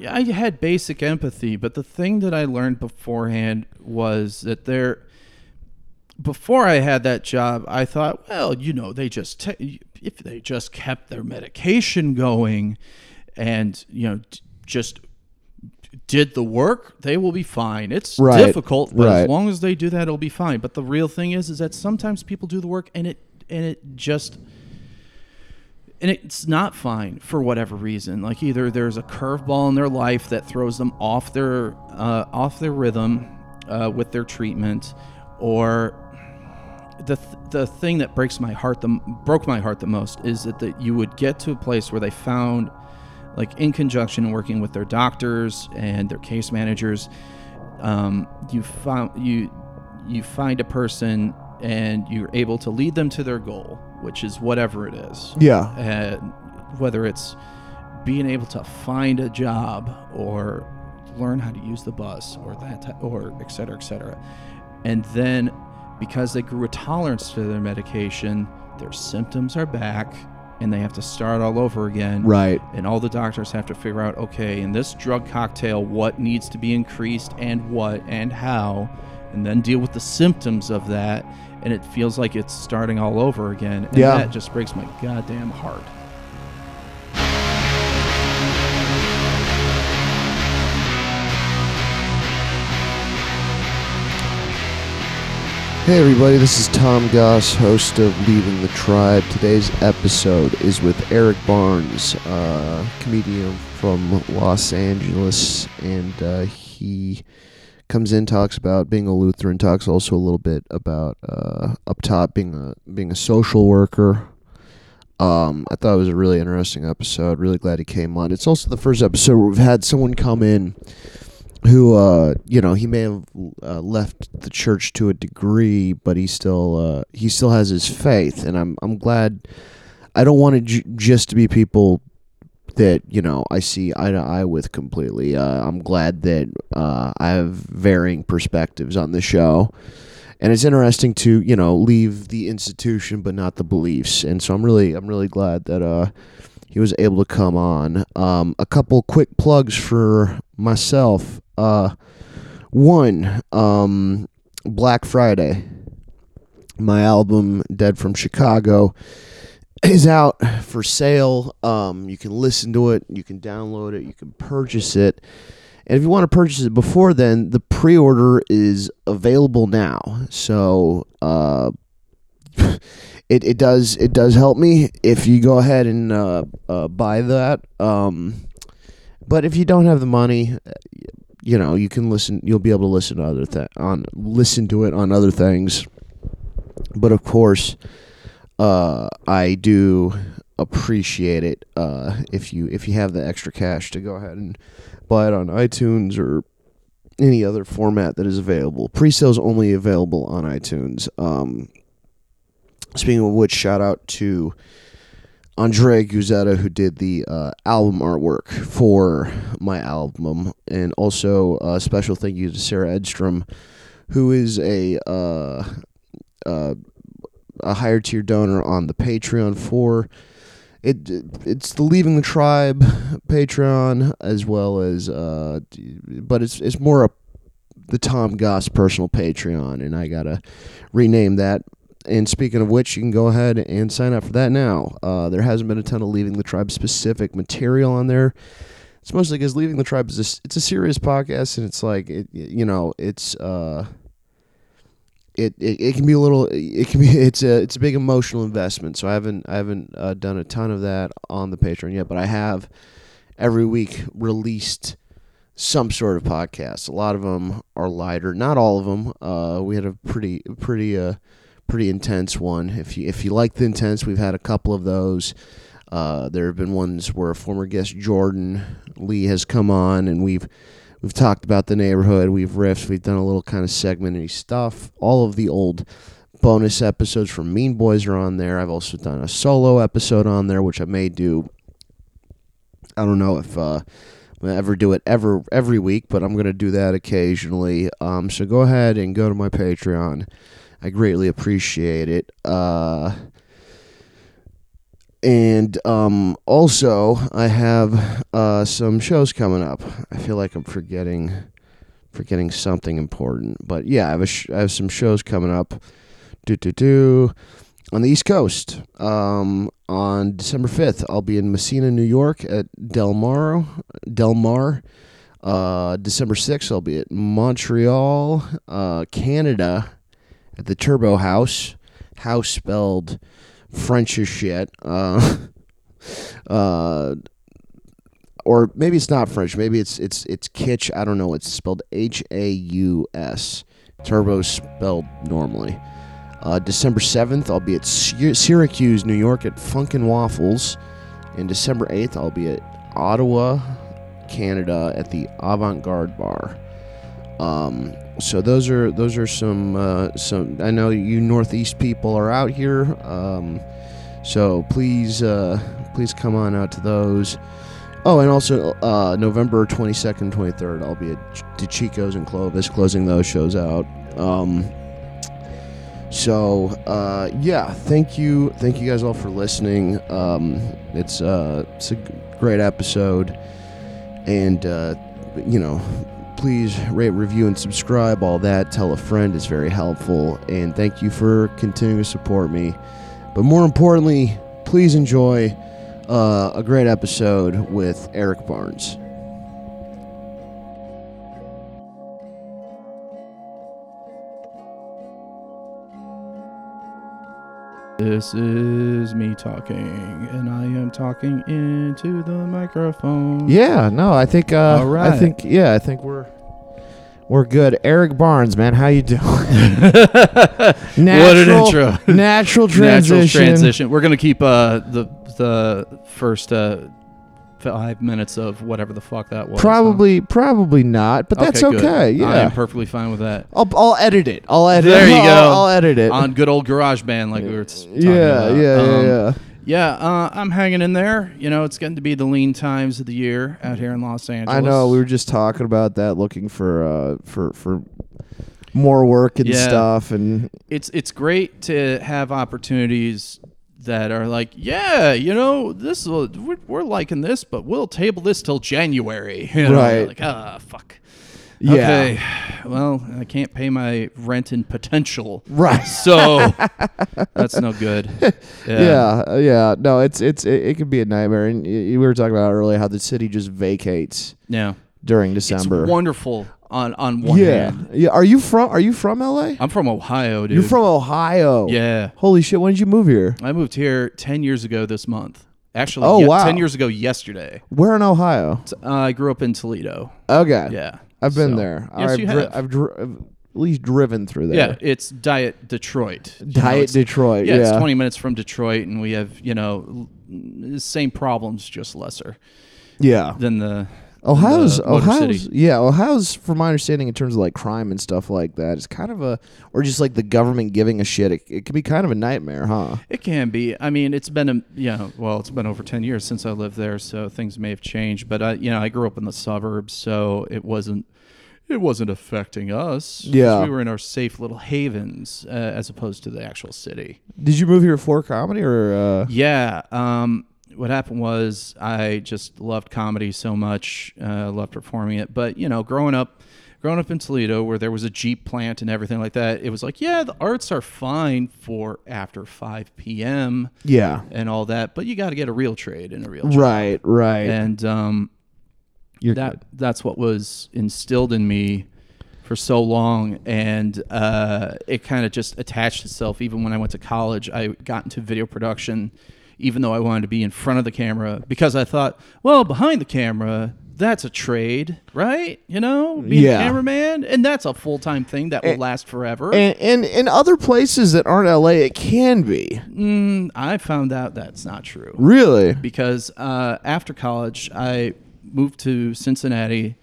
Yeah, I had basic empathy, but the thing that I learned beforehand was that before I had that job, I thought, well, you know, if they just kept their medication going and, you know, just did the work, they will be fine. It's difficult, but as long as they do that, it'll be fine. But the real thing is that sometimes people do the work and it's not fine for whatever reason. Like either there's a curveball in their life that throws them off their rhythm with their treatment, or the thing that broke my heart the most is that you would get to a place where they found, like in conjunction working with their doctors and their case managers, you find a person and you're able to lead them to their goal, which is whatever it is. Yeah. Whether it's being able to find a job or learn how to use the bus or or et cetera, et cetera. And then because they grew a tolerance to their medication, their symptoms are back and they have to start all over again. Right. And all the doctors have to figure out, okay, in this drug cocktail, what needs to be increased and what and how, and then deal with the symptoms of that. And it feels like it's starting all over again. And that just breaks my goddamn heart. Hey everybody, this is Tom Goss, host of Leaving the Tribe. Today's episode is with Eric Barnes, a comedian from Los Angeles, and he comes in, talks about being a Lutheran, talks also a little bit about up top being a social worker. I thought it was a really interesting episode. Really glad he came on. It's also the first episode where we've had someone come in who, you know, he may have left the church to a degree, but he still has his faith, and I'm glad. I don't want it just to be people that, you know, I see eye to eye with completely. I'm glad that I have varying perspectives on the show, and it's interesting to, you know, leave the institution but not the beliefs, and so I'm really glad that he was able to come on. A couple quick plugs for myself. One, Black Friday. My album, Dead from Chicago, is out for sale. You can listen to it. You can download it. You can purchase it. And if you want to purchase it before then, the pre-order is available now. So, It does help me if you go ahead and buy that. But if you don't have the money, you know, you can listen. You'll be able to listen to it on other things. But of course, I do appreciate it if you have the extra cash to go ahead and buy it on iTunes or any other format that is available. Pre-sales only available on iTunes. Speaking of which, shout out to Andre Guzetta, who did the album artwork for my album, and also a special thank you to Sarah Edstrom, who is a higher tier donor on the Patreon for it. It's the Leaving the Tribe Patreon, as well as, but it's more the Tom Goss personal Patreon, and I gotta rename that. And speaking of which, you can go ahead and sign up for that now. There hasn't been a ton of Leaving the Tribe specific material on there. It's mostly because Leaving the Tribe is it's a serious podcast, and it's like, it's a big emotional investment. So I haven't done a ton of that on the Patreon yet, but I have every week released some sort of podcast. A lot of them are lighter, not all of them. We had a pretty intense one. If you like the intense, we've had a couple of those. There have been ones where a former guest, Jordan Lee, has come on, and we've talked about the neighborhood, we've riffed, we've done a little kind of segmenty stuff. All of the old bonus episodes from Mean Boys are on there. I've also done a solo episode on there, which I may do. I don't know if I'll ever do it every week, but I'm going to do that occasionally. So go ahead and go to my Patreon. I greatly appreciate it. And also, I have some shows coming up. I feel like I'm forgetting something important, but yeah, I have some shows coming up. On the East Coast, on December 5th, I'll be in Massena, New York, at Del Mar. December 6th, I'll be at Montreal, Canada, at the Turbo House. House spelled French as shit. Or maybe it's not French. Maybe it's kitsch. I don't know. It's spelled Haus. Turbo spelled normally. December 7th, I'll be at Syracuse, New York, at Funkin Waffles. And December 8th, I'll be at Ottawa, Canada, at the Avant-Garde Bar. So those are some. I know you Northeast people are out here, so please come on out to those. Oh, and also November 22nd, 23rd, I'll be at Chico's and Clovis, closing those shows out. So, thank you guys all for listening. It's a great episode, and please rate, review, and subscribe. All that, tell a friend, is very helpful. And thank you for continuing to support me. But more importantly, please enjoy a great episode with Eric Barnes. This is me talking, and I am talking into the microphone. Yeah, no, I think, all right. I think we're good. Eric Barnes, man, how you doing? What an intro! Natural transition. We're gonna keep the first 5 minutes of whatever the fuck that was. Probably not, but that's okay. Yeah, I am perfectly fine with that. I'll edit it. There you go. I'll edit it on good old GarageBand, like we were talking about. Yeah. I'm hanging in there. You know, it's getting to be the lean times of the year out here in Los Angeles. I know. We were just talking about that, looking for more work and stuff, and it's great to have opportunities that are like, we're liking this, but we'll table this till January. Right. Like, fuck. Yeah. Okay. Well, I can't pay my rent in potential. Right. So that's no good. Yeah. No, it can be a nightmare. And we were talking about earlier how the city just vacates. Yeah. During December. It's wonderful. On one hand. Yeah. Are you from LA? I'm from Ohio, dude. You're from Ohio. Yeah. Holy shit, when did you move here? I moved here 10 years ago this month. Actually, 10 years ago yesterday. Where in Ohio? I grew up in Toledo. Okay. Yeah. I've been there. Yes, you have. I've at least driven through there. Yeah, it's Diet Detroit. Detroit. Yeah, it's 20 minutes from Detroit, and we have, the same problems, just lesser. Yeah. Than the Ohio's, from my understanding, in terms of like crime and stuff like that, is kind of or just like the government giving a shit. It can be kind of a nightmare, huh? It can be. I mean, it's been over 10 years since I lived there, so things may have changed. But I grew up in the suburbs, so it wasn't affecting us. Yeah, we were in our safe little havens as opposed to the actual city. Did you move here for comedy or? Yeah. What happened was I just loved comedy so much, loved performing it. But, growing up in Toledo where there was a Jeep plant and everything like that, it was like, yeah, the arts are fine for after 5 p.m. Yeah. And all that. But you got to get a real trade and a real job. Right. And that's what was instilled in me for so long. And it kind of just attached itself. Even when I went to college, I got into video production, even though I wanted to be in front of the camera, because I thought, well, behind the camera, that's a trade, right? Being a cameraman, and that's a full-time thing that will last forever. And in other places that aren't LA, it can be. I found out that's not true. Really? Because after college, I moved to Cincinnati,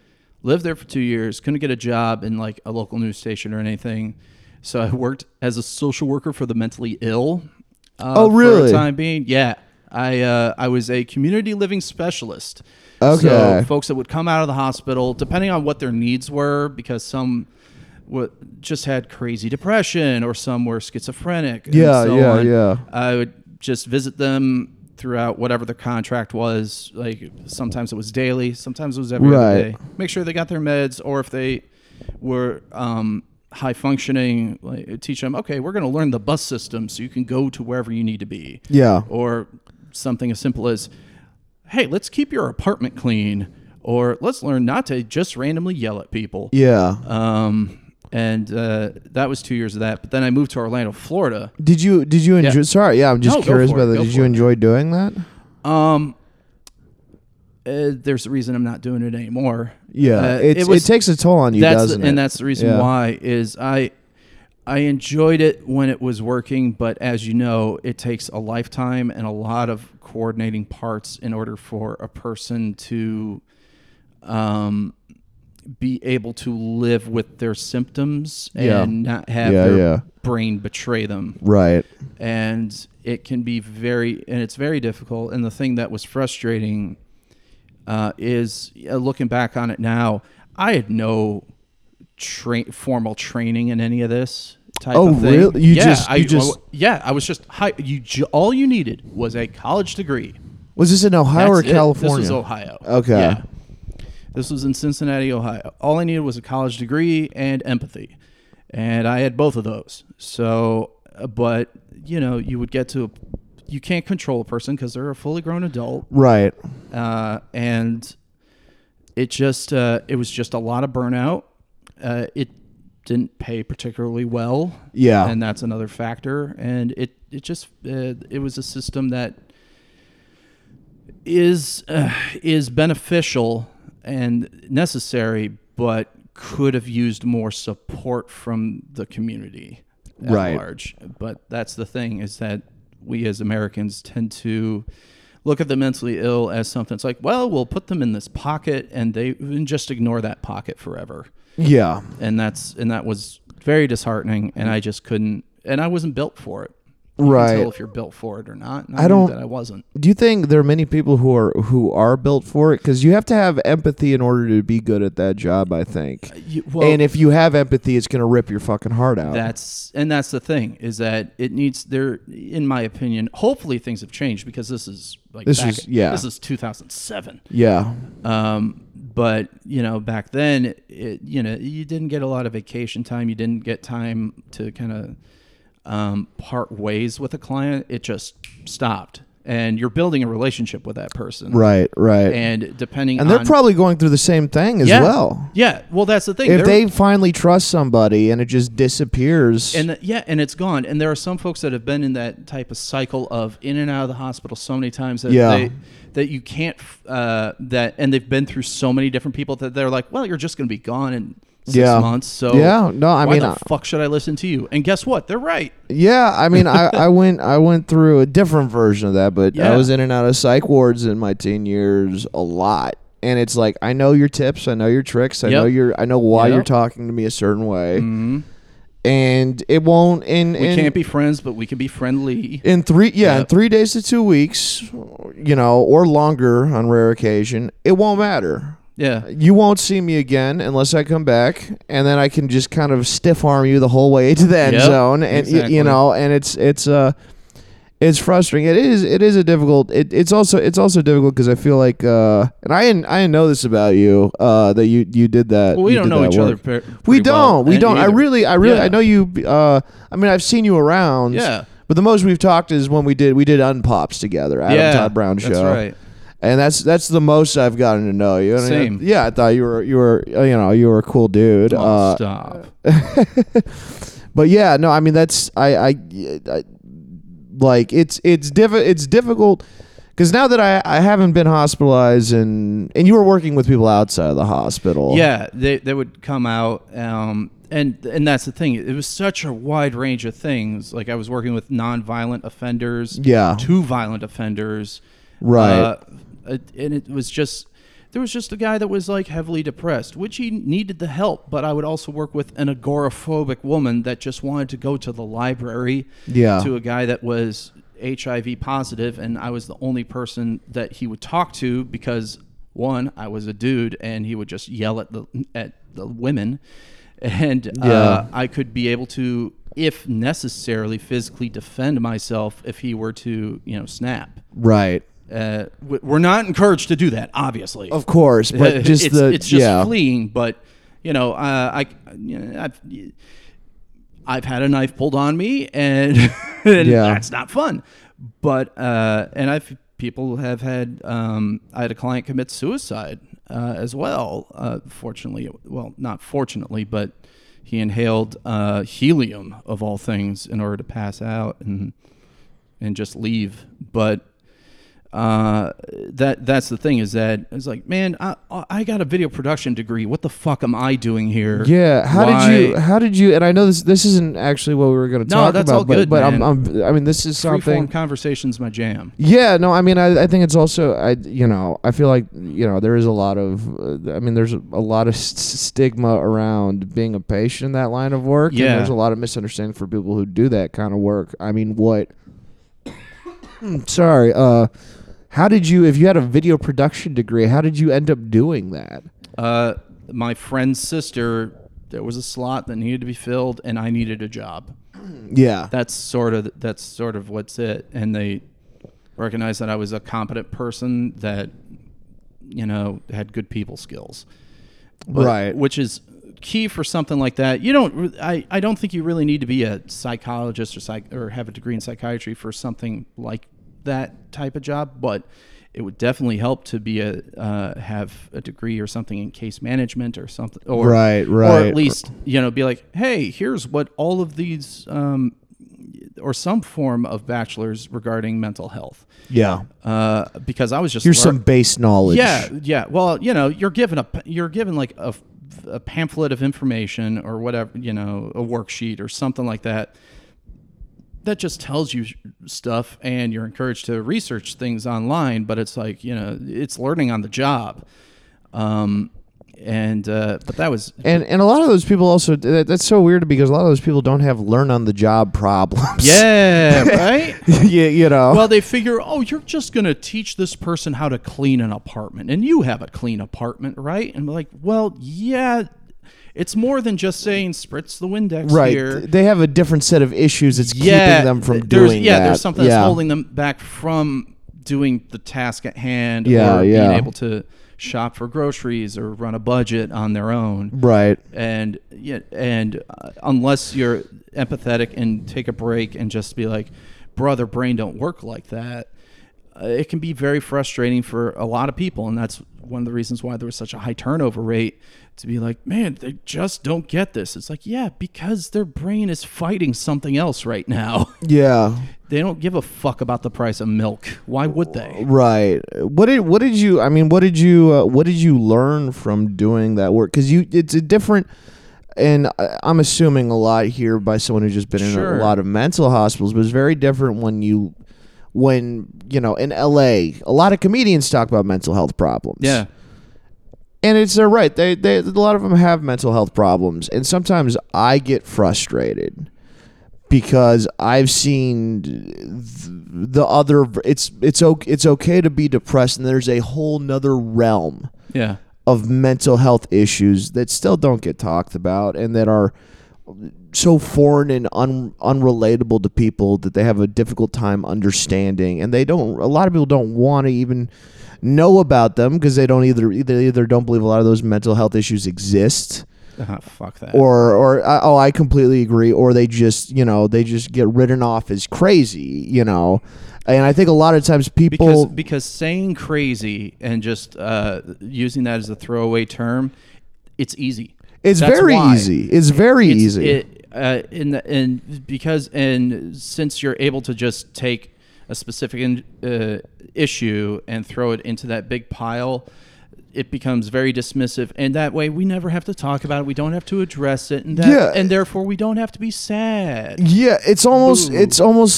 lived there for 2 years, couldn't get a job in like a local news station or anything, so I worked as a social worker for the mentally ill. Really? For the time being, yeah. I was a community living specialist. Okay. So folks that would come out of the hospital, depending on what their needs were, because some just had crazy depression or some were schizophrenic. Yeah, I would just visit them throughout whatever their contract was. Like sometimes it was daily, sometimes it was every other day. Make sure they got their meds, or if they were high functioning, like teach them, okay, we're going to learn the bus system so you can go to wherever you need to be. Yeah. Or something as simple as, hey, let's keep your apartment clean, or let's learn not to just randomly yell at people. Yeah. And that was 2 years of that. But then I moved to Orlando, Florida. Did you enjoy? Yeah. Sorry, yeah, I'm just curious about that. Did you enjoy doing that? There's a reason I'm not doing it anymore. Yeah, it takes a toll on you, doesn't it? And that's the reason why is I enjoyed it when it was working, but as you know, it takes a lifetime and a lot of coordinating parts in order for a person to be able to live with their symptoms and not have their brain betray them. Right. And it can be it's very difficult. And the thing that was frustrating is looking back on it now, I had no formal training in any of this type of thing. Oh, really? I was just hyped. All you needed was a college degree. Was this in Ohio or California? This was Ohio. Okay. Yeah. This was in Cincinnati, Ohio. All I needed was a college degree and empathy. And I had both of those. So, but, you know, you would get to, you can't control a person because they're a fully grown adult. Right. And it just, it was just a lot of burnout. It didn't pay particularly well. Yeah. And that's another factor. And it just, it was a system that is beneficial and necessary, but could have used more support from the community at large. But that's the thing, is that we as Americans tend to look at the mentally ill as something. It's like, well, we'll put them in this pocket and just ignore that pocket forever. Yeah. And that was very disheartening, and I just couldn't, and I wasn't built for it. You can tell if you're built for it or not. And I don't. That I wasn't. Do you think there are many people who are built for it? Because you have to have empathy in order to be good at that job, I think. And if you have empathy, it's going to rip your fucking heart out. That's the thing, is that it needs there. In my opinion, hopefully things have changed, because this is like this is 2007. Yeah. But you know, back then, you didn't get a lot of vacation time. You didn't get time to kind of part ways with a client. It just stopped, and you're building a relationship with that person. Right. And they're probably going through the same thing as well. Yeah. Well, that's the thing. If they finally trust somebody and it just disappears, and it's gone. And there are some folks that have been in that type of cycle of in and out of the hospital so many times that that you can't, and they've been through so many different people that they're like, well, you're just going to be gone in 6 months. So fuck should I listen to you? And guess what? They're right. Yeah. I mean, I went through a different version of that, but I was in and out of psych wards in my teen years a lot. And it's like, I know your tips. I know your tricks. I know why you're talking to me a certain way. Mm-hmm. And it won't. We can't be friends, but we can be friendly. In 3 days to 2 weeks, or longer on rare occasion, it won't matter. Yeah. You won't see me again unless I come back, and then I can just kind of stiff arm you the whole way to the end zone, and exactly. And it's frustrating. It is a difficult. It's also difficult because I feel like and I didn't know this about you that you did that. Well, we don't know each other. We don't. I really I know you. I mean, I've seen you around. Yeah. But the most we've talked is when we did Unpops together. Todd Brown show. That's right. And that's the most I've gotten to know you. And same. I thought you were a cool dude. Oh, stop. But yeah, no, I mean that's I like it's difficult because now that I haven't been hospitalized and you were working with people outside of the hospital. Yeah, they would come out and that's the thing. It was such a wide range of things. Like I was working with nonviolent offenders. Yeah. To violent offenders. Right. And it was just, there was just a guy that was like heavily depressed, which he needed the help, but I would also work with an agoraphobic woman that just wanted to go to the library. Yeah. To a guy that was HIV positive, and I was the only person that he would talk to because, one, I was a dude and he would just yell at the women, and I could be able to if necessarily, physically defend myself if he were to, you know, snap. Right. We're not encouraged to do that, obviously. Of course, but just it's just fleeing. But you know, I've had a knife pulled on me, and, that's not fun. But and people have had. I had a client commit suicide as well. Fortunately, well, not fortunately, but he inhaled helium of all things in order to pass out and just leave. But that's the thing, is that it's like, man, I got a video production degree. What the fuck am I doing here? Yeah. How did you, and I know this isn't actually what we were going to talk about, that's all good, but man. I mean, this is something. Free-form conversation's my jam. Yeah. No, I mean, I think it's also, I feel like, there is a lot of, there's a lot of stigma around being a patient in that line of work. Yeah. And there's a lot of misunderstanding for people who do that kind of work. I mean, sorry. How did you, if you had a video production degree, how did you end up doing that? My friend's sister, there was a slot that needed to be filled, and I needed a job. Yeah, that's sort of what's it. And they recognized that I was a competent person that, had good people skills, which is key for something like that. I don't think you really need to be a psychologist or have a degree in psychiatry for something like that type of job, but it would definitely help to be have a degree or something in case management or something, or or at least be like, hey, here's what all of these or some form of bachelor's regarding mental health. Yeah. Because I was just here's some base knowledge. Yeah, yeah. Well, you're given like a pamphlet of information or whatever, a worksheet or something like that. That just tells you stuff, and you're encouraged to research things online, but it's like, it's learning on the job. But that was... And a lot of those people also... That's so weird, because a lot of those people don't have learn-on-the-job problems. Yeah, right? Well, they figure, you're just going to teach this person how to clean an apartment, and you have a clean apartment, right? And we're like, well, yeah... It's more than just saying spritz the Windex here. They have a different set of issues that's keeping them from doing that. Yeah, there's something that's holding them back from doing the task at hand or being able to shop for groceries or run a budget on their own. Right. And unless you're empathetic and take a break and just be like, brother, brain don't work like that. It can be very frustrating for a lot of people, and that's one of the reasons why there was such a high turnover rate, to be like, man, they just don't get this. It's like, yeah, because their brain is fighting something else right now. Yeah. They don't give a fuck about the price of milk. Why would they? Right. What did you learn from doing that work? Because it's a different... And I'm assuming a lot here by someone who's just been in a lot of mental hospitals, but it's very different when in LA, a lot of comedians talk about mental health problems. Yeah. And they're right. They a lot of them have mental health problems. And sometimes I get frustrated because I've seen the other, it's okay to be depressed, and there's a whole nother realm of mental health issues that still don't get talked about and that are so foreign and unrelatable to people that they have a difficult time understanding, and a lot of people don't want to even know about them because they don't either don't believe a lot of those mental health issues exist. Fuck that. Or I completely agree. Or they just, they just get written off as crazy, And I think a lot of times people... Because saying crazy and just using that as a throwaway term, it's easy. It's very easy. Since you're able to just take a specific issue and throw it into that big pile, it becomes very dismissive, and that way we never have to talk about it. We don't have to address it, and therefore we don't have to be sad. Yeah, it's almost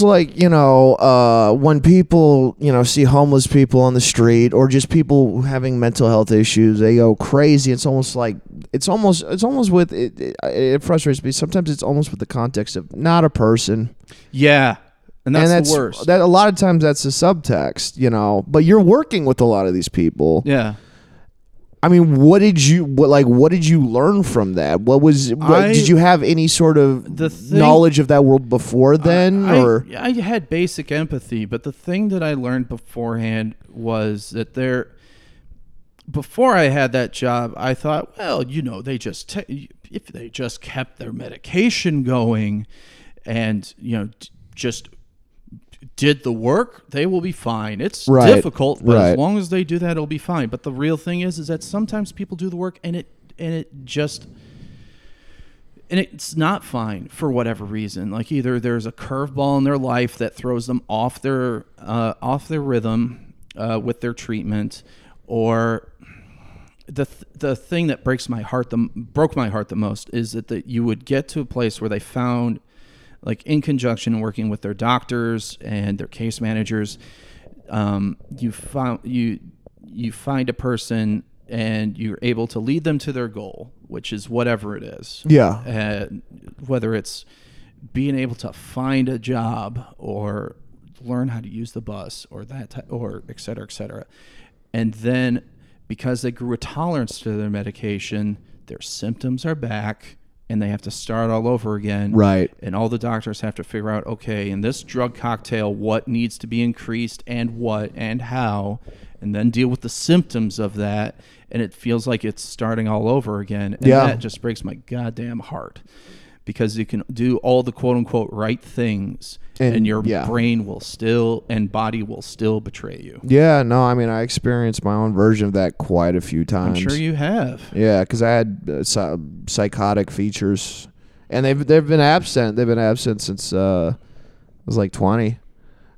like when people see homeless people on the street or just people having mental health issues, they go crazy. It frustrates me sometimes. It's almost with the context of not a person. Yeah. And that's the worst. That a lot of times that's the subtext, but you're working with a lot of these people. Yeah. I mean, what did you learn from that? Did you have any sort of knowledge of that world before then? I had basic empathy, but the thing that I learned beforehand was that before I had that job, I thought, well, you know, if they just kept their medication going and, you know, just did the work, they will be fine. It's difficult, but as long as they do that, it'll be fine. But the real thing is that sometimes people do the work and it's not fine for whatever reason. Like either there's a curveball in their life that throws them off their rhythm with their treatment, or the thing that broke my heart the most is that you would get to a place where they found, like in conjunction working with their doctors and their case managers, you find a person and you're able to lead them to their goal, which is whatever it is. Yeah. Whether it's being able to find a job or learn how to use the bus or or et cetera, et cetera. And then because they grew a tolerance to their medication, their symptoms are back and they have to start all over again. Right. And all the doctors have to figure out, okay, in this drug cocktail, what needs to be increased and what and how, and then deal with the symptoms of that. And it feels like it's starting all over again. And that just breaks my goddamn heart, because you can do all the quote unquote right things and your brain will still and body will still betray you. Yeah, no, I mean, I experienced my own version of that quite a few times. I'm sure you have. Yeah, because I had psychotic features, and they've been absent. They've been absent since I was like 20,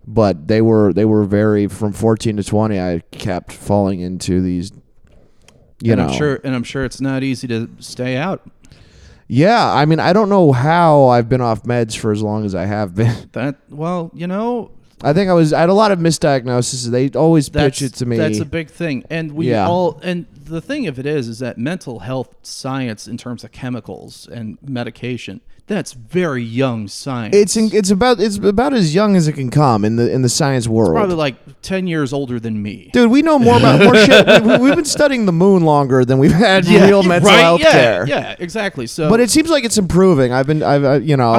but they were very, from 14 to 20. I kept falling into these, I'm sure it's not easy to stay out. Yeah, I mean, I don't know how I've been off meds for as long as I have been. I think I had a lot of misdiagnoses. They always pitch it to me. That's a big thing. And the thing of it is that mental health science in terms of chemicals and medication, that's very young science. It's about as young as it can come in the science world. It's probably like 10 years older than me. Dude, we know more about more shit. We've been studying the moon longer than we've had real mental health care. Yeah, exactly. So, but it seems like it's improving. I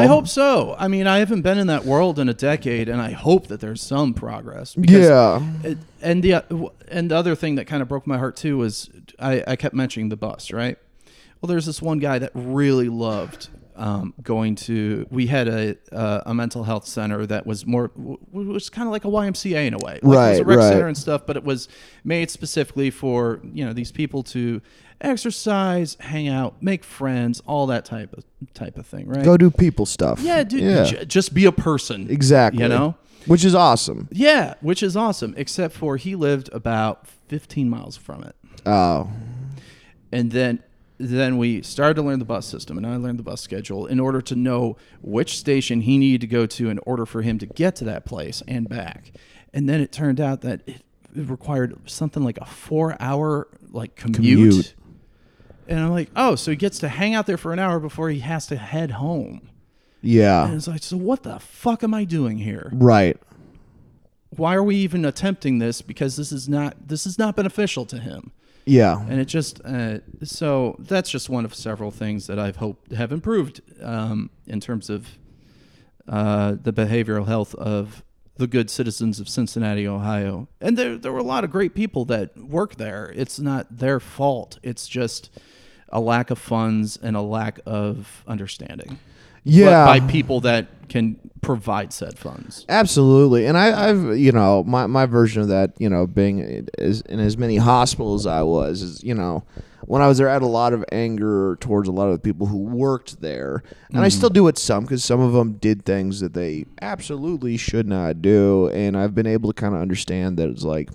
hope so. I mean, I haven't been in that world in a decade, and I hope that there's some progress. And the other thing that kind of broke my heart too was I kept mentioning the bus, right? Well, there's this one guy that really loved we had a mental health center that was was kind of like a YMCA in a way. Like it was a rec center and stuff, but it was made specifically for, these people to exercise, hang out, make friends, all that type of thing, right? Go do people stuff. Yeah, dude, just be a person. Exactly. Which is awesome. Yeah, which is awesome, except for he lived about 15 miles from it. Oh. And then we started to learn the bus system, and I learned the bus schedule in order to know which station he needed to go to in order for him to get to that place and back. And then it turned out that it required something like a 4-hour commute. And I'm like, oh, so he gets to hang out there for an hour before he has to head home. Yeah. And it's like, so what the fuck am I doing here? Right. Why are we even attempting this? Because this is not beneficial to him. Yeah. And it just, so that's just one of several things that I've hoped have improved in terms of the behavioral health of the good citizens of Cincinnati, Ohio. And there were a lot of great people that work there. It's not their fault. It's just a lack of funds and a lack of understanding. Yeah. By people that can provide said funds. Absolutely. And I've, my version of that, being in as many hospitals as I was, is, when I was there, I had a lot of anger towards a lot of the people who worked there. And I still do it some, because some of them did things that they absolutely should not do. And I've been able to kind of understand that it's like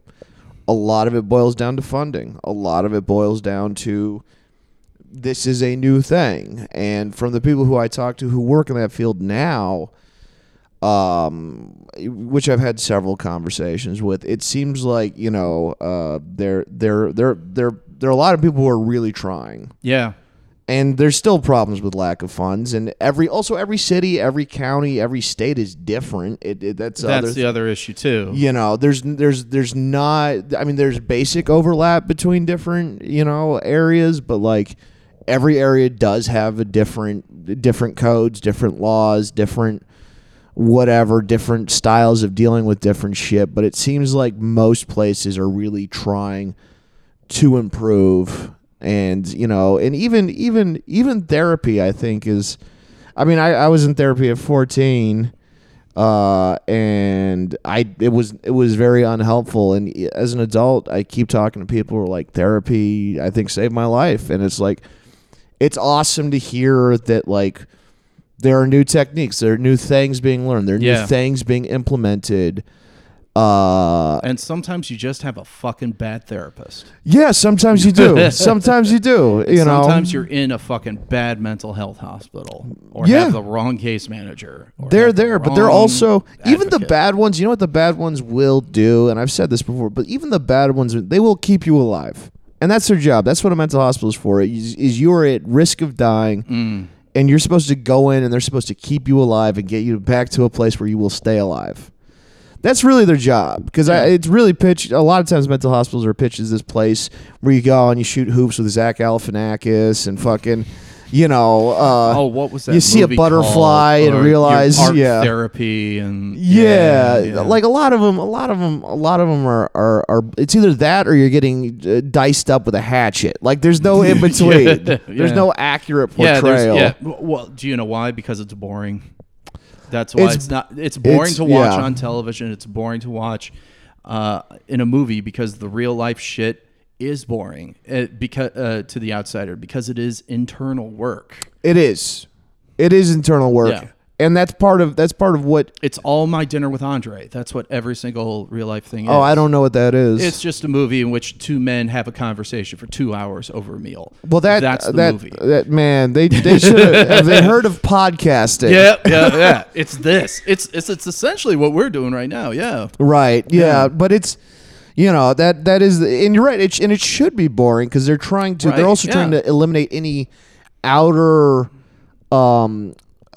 a lot of it boils down to funding. A lot of it boils down to this is a new thing. And from the people who I talk to who work in that field now, which I've had several conversations with, it seems like, there are a lot of people who are really trying. Yeah. And there's still problems with lack of funds, and every city, every county, every state is different. That's the other issue too. You know, there's not. I mean, there's basic overlap between different areas, but like every area does have a different codes, different laws, different whatever, different styles of dealing with different shit. But it seems like most places are really trying to improve. And, and even therapy, I think is, I was in therapy at 14, and it was very unhelpful. And as an adult, I keep talking to people who are like, therapy, I think, saved my life. And it's like, it's awesome to hear that, like, there are new techniques, there are new things being learned, there are new things being implemented. And sometimes you just have a fucking bad therapist. Yeah, sometimes you do. Sometimes you're in a fucking bad mental health hospital, or have the wrong case manager. They're there, but they're also advocate. Even the bad ones. You know what the bad ones will do, and I've said this before, but even the bad ones, they will keep you alive, and that's their job. That's what a mental hospital is for. Is you're at risk of dying, and you're supposed to go in, and they're supposed to keep you alive and get you back to a place where you will stay alive. That's really their job, because it's really pitched. A lot of times mental hospitals are pitched as this place where you go and you shoot hoops with Zach Galifianakis and fucking, what was that? You see a butterfly and realize, therapy and like a lot of them are. It's either that or you're getting diced up with a hatchet. Like there's no in between. There's no accurate portrayal. Well, do you know why? Because it's boring. That's why it's boring to watch on television. It's boring to watch in a movie, because the real life shit is boring to the outsider, because it is internal work. It is internal work. Yeah. And that's part of what it's all My Dinner with Andre. That's what every single real life thing is. Oh, I don't know what that is. It's just a movie in which two men have a conversation for 2 hours over a meal. Well, that's the movie. That man, they should have they heard of podcasting? Yeah. It's this. It's essentially what we're doing right now. Yeah. Right. Yeah. But it's that is, and you're right. And it should be boring, because they're trying to. Right? They're also trying to eliminate any outer.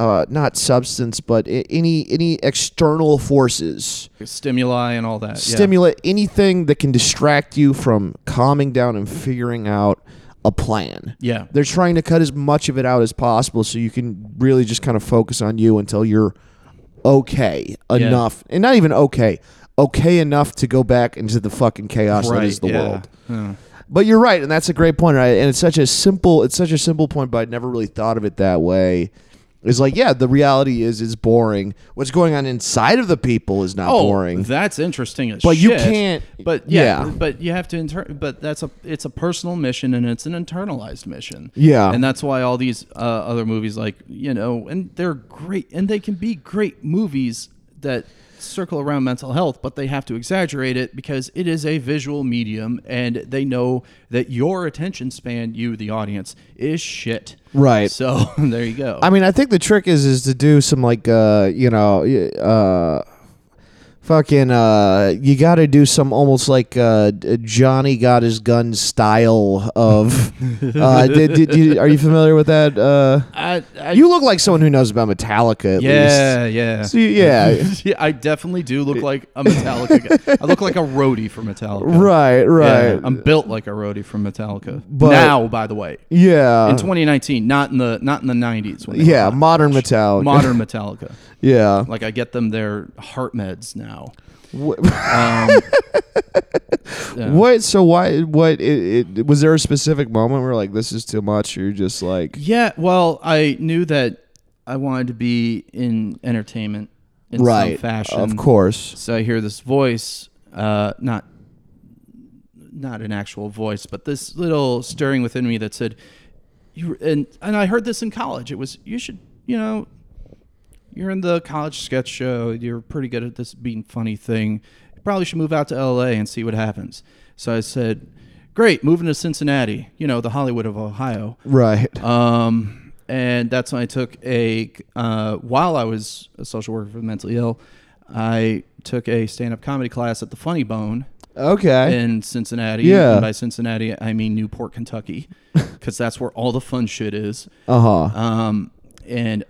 Not substance, but any external forces, stimuli and all that. Anything that can distract you from calming down and figuring out a plan. Yeah, they're trying to cut as much of it out as possible, so you can really just kind of focus on you until you're okay enough, and not even okay enough to go back into the fucking chaos that is the world. Yeah. But you're right, and that's a great point, right? And it's such a simple point, but I never really thought of it that way. It's like, the reality is it's boring. What's going on inside of the people is not boring. That's interesting as shit. But you can't. But but you have to. But it's a personal mission, and it's an internalized mission. Yeah, and that's why all these other movies, like and they're great, and they can be great movies that circle around mental health, but they have to exaggerate it, because it is a visual medium, and they know that your attention span, the audience, is shit. Right. So there you go. I mean, I think the trick is to do some like you got to do some almost like Johnny Got His Gun style of. Are you familiar with that? You look like someone who knows about Metallica. At least. Yeah. I definitely do look like a Metallica guy. I look like a roadie for Metallica. Right. Yeah, I'm built like a roadie for Metallica. But now, by the way, in 2019, not in the 90s. When modern Metallica. Modern Metallica. Yeah, like I get them their heart meds now. What? So why? What? Was there a specific moment where like this is too much? Or you're just like, Well, I knew that I wanted to be in entertainment in some fashion, of course. So I hear this voice, not an actual voice, but this little stirring within me that said, and I heard this in college. It was you're in the college sketch show. You're pretty good at this being funny thing. You probably should move out to L.A. and see what happens. So I said, great, moving to Cincinnati, the Hollywood of Ohio. Right. And that's when I took while I was a social worker for the mentally ill, I took a stand-up comedy class at the Funny Bone. Okay. In Cincinnati. Yeah. And by Cincinnati, I mean Newport, Kentucky, because that's where all the fun shit is. Uh-huh. And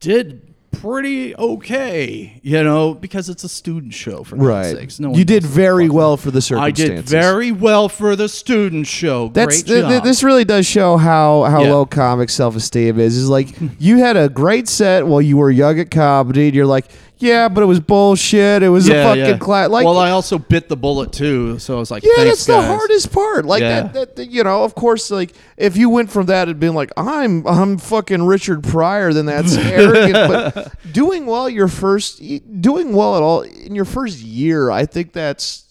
did pretty okay, you know, because it's a student show, for God's sakes. No, you did very well for the circumstances. I did very well for the student show. Great job. This really does show how low comic self-esteem is. It's like, you had a great set while you were young at comedy, and you're like, yeah, but it was bullshit. It was a fucking class. Like, well, I also bit the bullet, too, so I was like, yeah, that's guys. The hardest part. Like, that, you know, of course, like, if you went from that and being like, I'm fucking Richard Pryor, then that's arrogant. But doing well at all in your first year, I think that's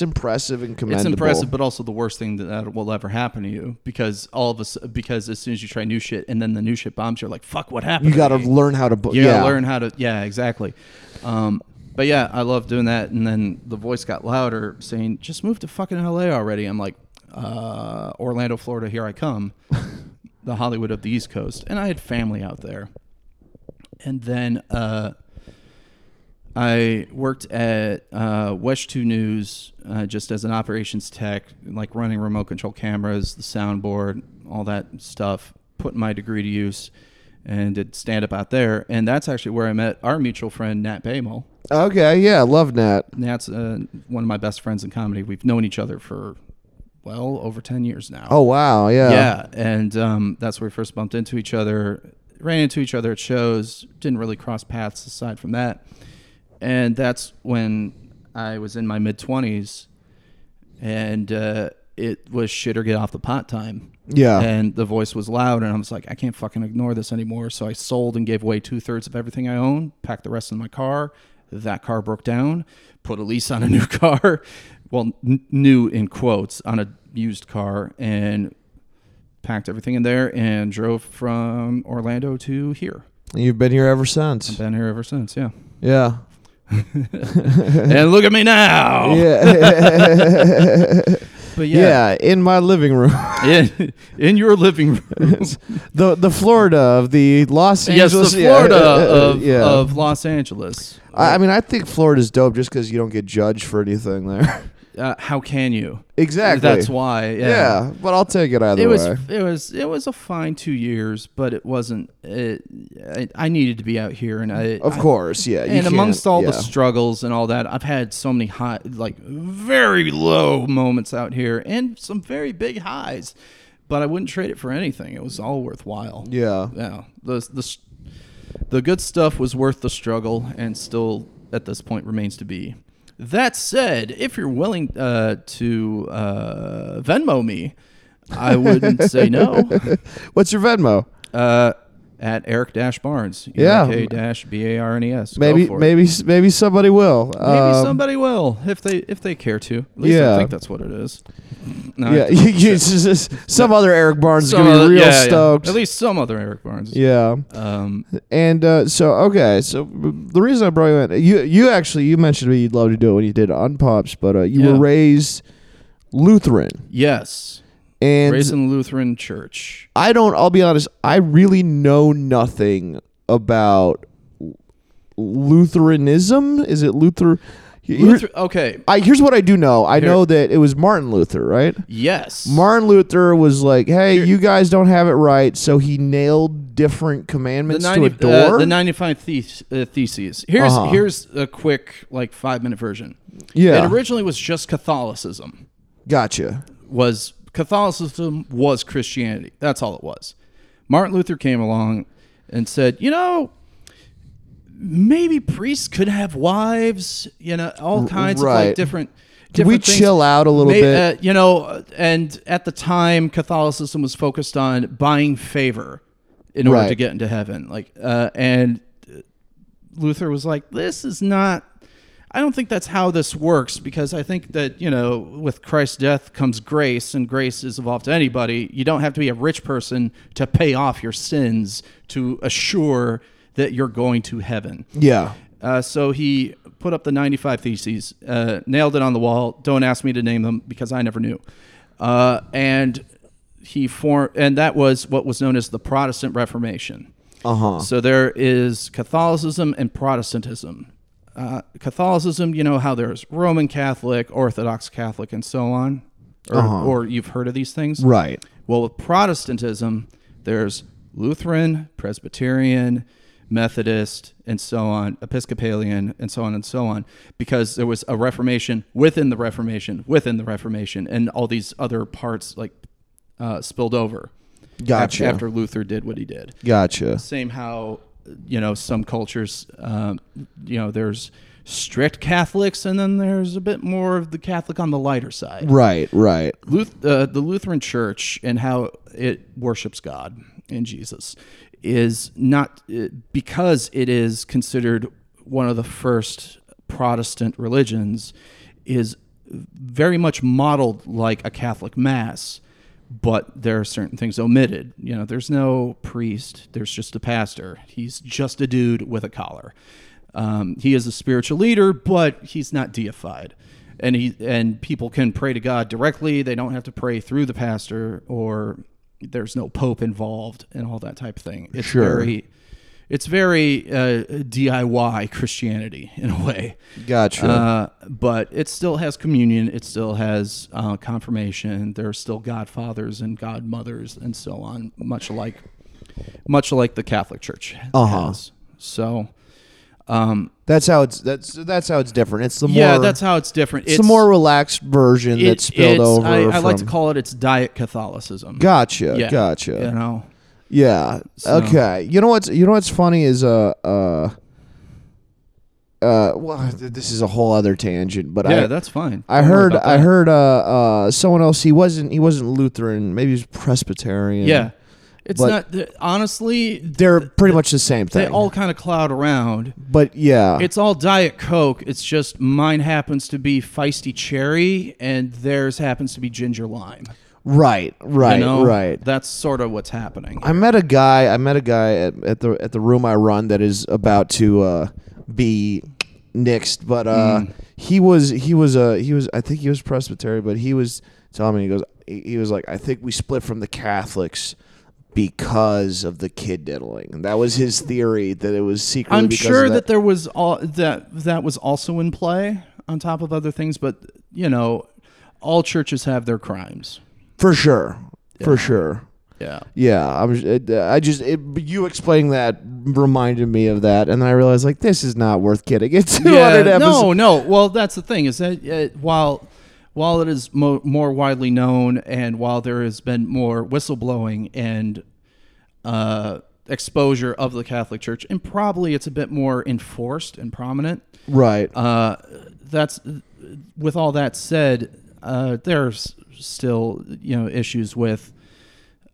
impressive and commendable. It's impressive, but also the worst thing that will ever happen to you, because because as soon as you try new shit and then the new shit bombs, you're like, fuck, what happened? You got to learn how to book. Yeah, exactly. But yeah, I love doing that. And then the voice got louder saying, just move to fucking LA already. I'm like, Orlando, Florida, here I come. The Hollywood of the East Coast. And I had family out there. And then, I worked at WESH2 News just as an operations tech, like running remote control cameras, the soundboard, all that stuff, putting my degree to use, and did stand-up out there. And that's actually where I met our mutual friend, Nat Baymel. Okay, yeah, I love Nat. Nat's one of my best friends in comedy. We've known each other for, well, over 10 years now. Oh, wow, yeah. Yeah, and that's where we first bumped into each other, ran into each other at shows, didn't really cross paths aside from that. And that's when I was in my mid-20s, and it was shit or get off the pot time. Yeah. And the voice was loud, and I was like, I can't fucking ignore this anymore. So I sold and gave away 2/3 of everything I owned, packed the rest in my car. That car broke down, put a lease on a new car. Well, new in quotes, on a used car, and packed everything in there and drove from Orlando to here. You've been here ever since. I've been here ever since, yeah. Yeah. And look at me now. Yeah. But yeah, in my living room. in your living room. the Florida of the Los Angeles. Yes, the Florida of Los Angeles. I mean, I think Florida's dope just because you don't get judged for anything there. How can you? Exactly. That's why. Yeah, but I'll take it either way. It was a fine 2 years, but it wasn't. I needed to be out here, and of course, yeah. And amongst all the struggles and all that, I've had so many high, like very low moments out here, and some very big highs. But I wouldn't trade it for anything. It was all worthwhile. Yeah. Yeah. The good stuff was worth the struggle, and still at this point remains to be. That said, if you're willing to Venmo me, I wouldn't say no. What's your Venmo? At Eric-Barnes. Yeah. Eric-Barnes. Maybe somebody will. Maybe somebody will if they care to. At least I think that's what it is. No, yeah. Some other Eric Barnes is going to be real stoked. Yeah. At least some other Eric Barnes. Yeah. So the reason I brought you in, you mentioned to me you'd love to do it when you did Unpops, but you were raised Lutheran. Yes. And raised in the Lutheran church. I'll be honest, I really know nothing about Lutheranism. Is it Luther? Okay. Here's what I do know. I know that it was Martin Luther, right? Yes. Martin Luther was like, hey, you guys don't have it right, so he nailed different commandments to a door. The 95 Theses. Here's a quick, like, 5-minute version. Yeah. It originally was just Catholicism. Gotcha. Catholicism was Christianity. That's all it was. Martin Luther came along and said, you know, maybe priests could have wives, you know, all kinds of like different things. Chill out a little bit. You know, and at the time, Catholicism was focused on buying favor in order to get into heaven. Like, and Luther was like, I don't think that's how this works, because I think that, you know, with Christ's death comes grace, and grace is involved to anybody. You don't have to be a rich person to pay off your sins to assure that you're going to heaven. Yeah. So he put up the 95 Theses, nailed it on the wall. Don't ask me to name them because I never knew. And that was what was known as the Protestant Reformation. Uh huh. So there is Catholicism and Protestantism. Catholicism, you know how there's Roman Catholic, Orthodox Catholic, and so on, or, or you've heard of these things. Right. Well, with Protestantism, there's Lutheran, Presbyterian, Methodist, and so on, Episcopalian, and so on, because there was a Reformation within the Reformation, and all these other parts like spilled over. Gotcha. After Luther did what he did. Gotcha. Same how, you know, some cultures, you know, there's strict Catholics, and then there's a bit more of the Catholic on the lighter side. Right, right. The Lutheran Church and how it worships God and Jesus is not, because it is considered one of the first Protestant religions, is very much modeled like a Catholic Mass, but there are certain things omitted. You know, there's no priest. There's just a pastor. He's just a dude with a collar. He is a spiritual leader, but he's not deified. And people can pray to God directly. They don't have to pray through the pastor, or there's no pope involved and all that type of thing. It's sure. It's very DIY Christianity in a way. Gotcha. But it still has communion. It still has confirmation. There are still godfathers and godmothers and so on, much like the Catholic Church has. So that's how it's different. It's the more that's how it's different. It's the more relaxed version that's spilled over. I like to call it its diet Catholicism. Gotcha. Yeah, gotcha. You know. Yeah. So. Okay. You know what's funny is well, this is a whole other tangent, but that's fine. I heard someone else. He wasn't Lutheran. Maybe he was Presbyterian. Yeah. It's but not honestly. They're pretty much the same thing. They all kind of cloud around. But yeah, it's all Diet Coke. It's just mine happens to be feisty cherry, and theirs happens to be ginger lime. Right, you know, right. That's sort of what's happening. I met a guy at the room I run that is about to be nixed, but he was I think he was Presbyterian, but he was telling me, he was like, I think we split from the Catholics because of the kid diddling. And that was his theory, that it was secretly. I'm sure that there was all that was also in play on top of other things, but you know, all churches have their crimes. For sure. Yeah. You explaining that reminded me of that, and then I realized, like, this is not worth getting into. No. Well, that's the thing, is that while it is more widely known, and while there has been more whistleblowing and exposure of the Catholic Church, and probably it's a bit more enforced and prominent. Right. That's with all that said. There's still, you know, issues with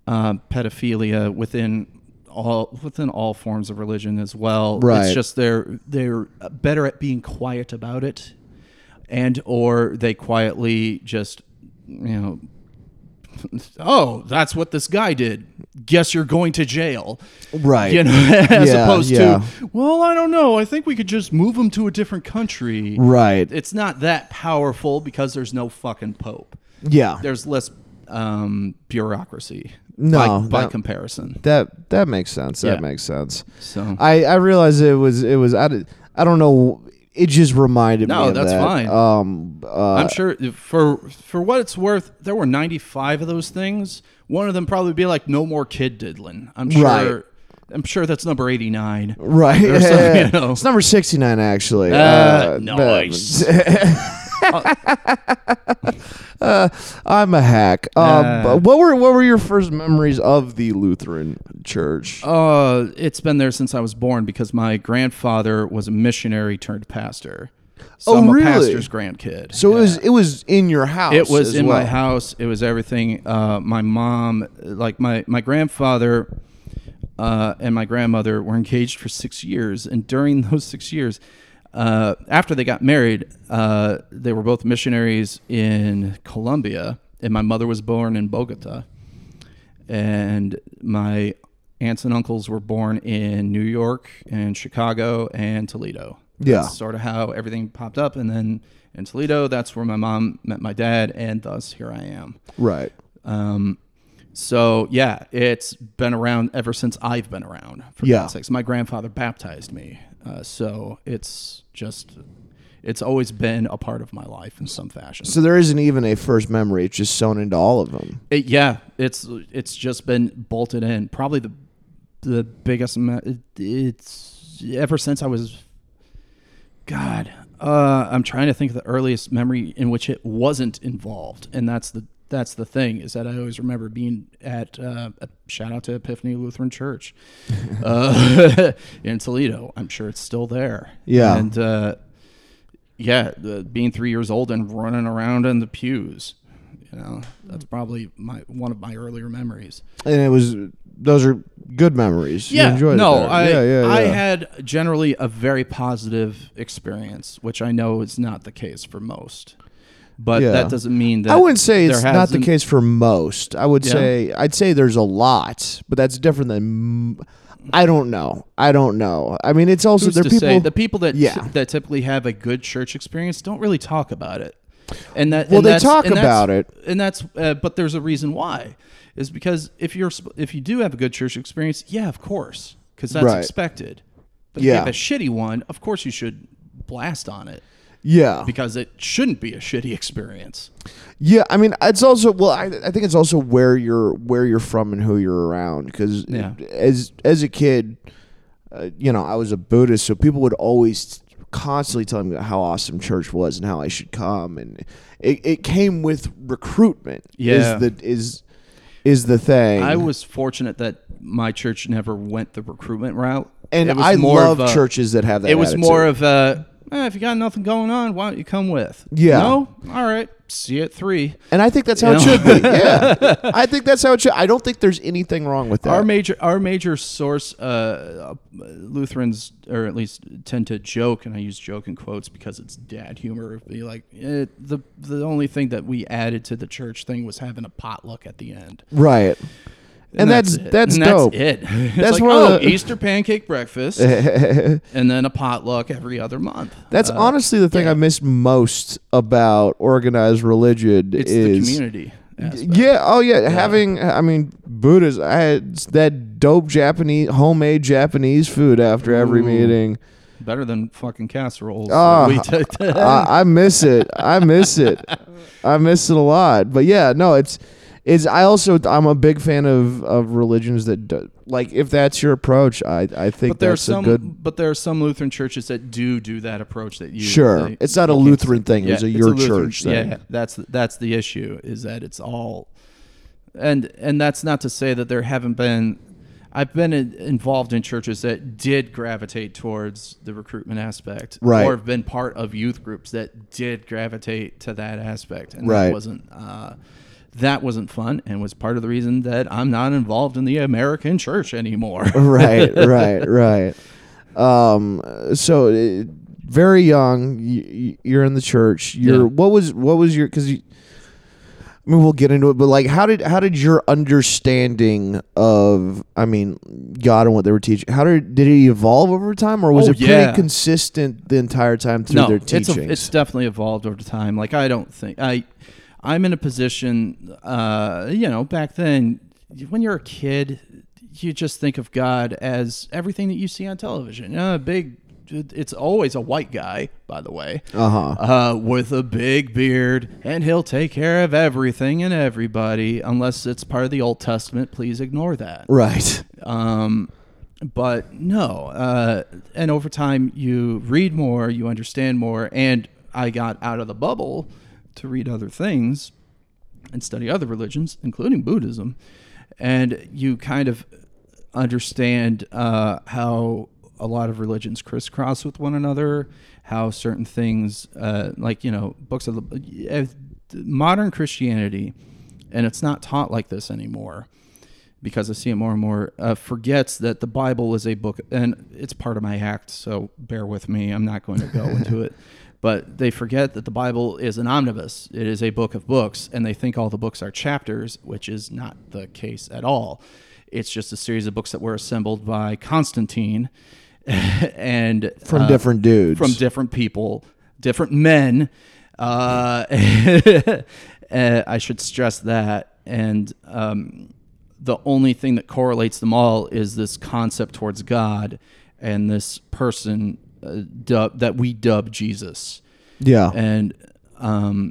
pedophilia within all forms of religion as well. Right. It's just they're better at being quiet about it, and or they quietly just, you know, oh, that's what this guy did. Guess you're going to jail. Right. You know, as opposed to, well, I don't know. I think we could just move him to a different country. Right. It's not that powerful because there's no fucking pope. Yeah. There's less bureaucracy. No. By comparison. That makes sense. That makes sense. So I realized it was I don't know. It just reminded me of that. No, that's fine. I'm sure, for what it's worth, there were 95 of those things. One of them probably be like, no more kid diddling. I'm sure. Right. I'm sure that's number 89. Right. Or you know. It's number 69, actually. Nice. I'm a hack. What were your first memories of the Lutheran Church? It's been there since I was born, because my grandfather was a missionary turned pastor. So really? I'm a pastor's grandkid. So it was in your house. It was in my house. It was everything. My mom, like my grandfather and my grandmother were engaged for 6 years, and during those 6 years, after they got married, they were both missionaries in Colombia, and my mother was born in Bogota, and my aunts and uncles were born in New York and Chicago and Toledo. Yeah. That's sort of how everything popped up, and then in Toledo, that's where my mom met my dad, and thus here I am. Right. So yeah, it's been around ever since I've been around. For God's sakes, my grandfather baptized me. So it's just, it's always been a part of my life in some fashion. So there isn't even a first memory. It's just sewn into all of them. It's just been bolted in. Probably the biggest, it's ever since I was, I'm trying to think of the earliest memory in which it wasn't involved. And that's the thing, is that I always remember being at a shout out to Epiphany Lutheran Church in Toledo. I'm sure it's still there. Yeah. And being 3 years old and running around in the pews, you know, that's probably one of my earlier memories. And those are good memories. Yeah. You enjoyed it. I had generally a very positive experience, which I know is not the case for most. But that doesn't mean that I wouldn't say it's not the case for most. I would say I'd say there's a lot, but that's different than I don't know. I mean, it's also the people that typically have a good church experience don't really talk about it. And that but there's a reason why, is because if you do have a good church experience, yeah, of course, because that's expected. But if you have a shitty one, of course you should blast on it. Yeah, because it shouldn't be a shitty experience. Yeah, I mean, it's also I think it's also where you're from and who you're around. Because as a kid, I was a Buddhist, so people would always constantly tell me how awesome church was and how I should come, and it came with recruitment. Yeah, is the thing. I was fortunate that my church never went the recruitment route, and I love churches that have that. It was attitude. More of a, if you got nothing going on, why don't you come with? Yeah. No? All right. See you at 3. And I think that's how it should be. Yeah. I think that's how it should. I don't think there's anything wrong with that. Our major source, Lutherans, or at least tend to joke, and I use joke in quotes because it's dad humor. Be like, the only thing that we added to the church thing was having a potluck at the end. Right. And that's dope. That's it. That's like, Easter pancake breakfast, and then a potluck every other month. That's honestly the thing I miss most about organized religion. It's the community aspect. Yeah. Oh yeah. Buddhism. I had that dope homemade Japanese food after every meeting. Better than fucking casseroles. I miss it. I miss it a lot. But yeah, no, it's. I'm a big fan of religions that do, like, if that's your approach, I think that's a good. But there are some Lutheran churches that do that approach that you. Sure, it's not a Lutheran thing. Yeah, it's your church thing. Yeah, that's the issue. Is that it's all, and that's not to say that there haven't been. I've been involved in churches that did gravitate towards the recruitment aspect, right, or have been part of youth groups that did gravitate to that aspect, and right, that wasn't. That wasn't fun, and was part of the reason that I'm not involved in the American church anymore. Right. So very young, you're in the church. What was your? Because we'll get into it, but like, how did your understanding of God and what they were teaching? Did it evolve over time, or was pretty consistent the entire time through their teachings? It's definitely evolved over time. Like, I don't think I'm in a position, back then, when you're a kid, you just think of God as everything that you see on television. It's always a white guy, by the way, with a big beard, and he'll take care of everything and everybody, unless it's part of the Old Testament. Please ignore that. Right. But no. And over time, you read more, you understand more, and I got out of the bubble to read other things and study other religions, including Buddhism, and you kind of understand how a lot of religions crisscross with one another, how certain things, books of modern Christianity, and it's not taught like this anymore, because I see it more and more, forgets that the Bible is a book, and it's part of my act, so bear with me, I'm not going to go into it. But they forget that the Bible is an omnibus. It is a book of books, and they think all the books are chapters, which is not the case at all. It's just a series of books that were assembled by Constantine and from different dudes, from different people, different men. I should stress that. And the only thing that correlates them all is this concept towards God and this person that we dub Jesus. Yeah. And I'm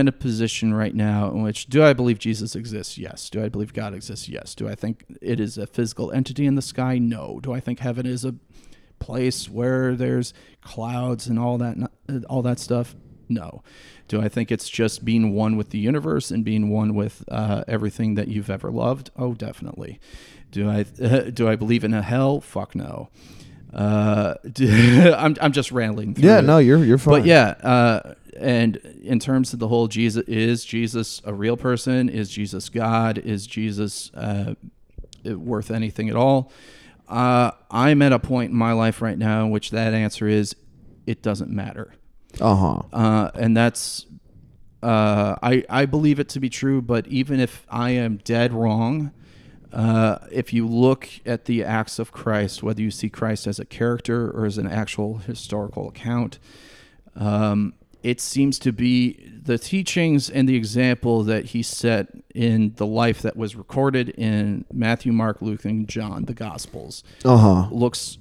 in a position right now in which, do I believe Jesus exists? Yes. Do I believe God exists? Yes. Do I think it is a physical entity in the sky? No. Do I think heaven is a place where there's clouds and all that stuff? No. Do I think it's just being one with the universe and being one with everything that you've ever loved? Oh, definitely. Do I believe in a hell? Fuck no. I'm just rambling through. Yeah, no, you're fine. But yeah, and in terms of the whole Jesus, is Jesus a real person? Is Jesus God? Is Jesus worth anything at all? I'm at a point in my life right now in which that answer is, it doesn't matter. Uh-huh. And that's, I believe it to be true, but even if I am dead wrong, if you look at the acts of Christ, whether you see Christ as a character or as an actual historical account, it seems to be the teachings and the example that he set in the life that was recorded in Matthew, Mark, Luke, and John, the Gospels. Uh-huh. Looks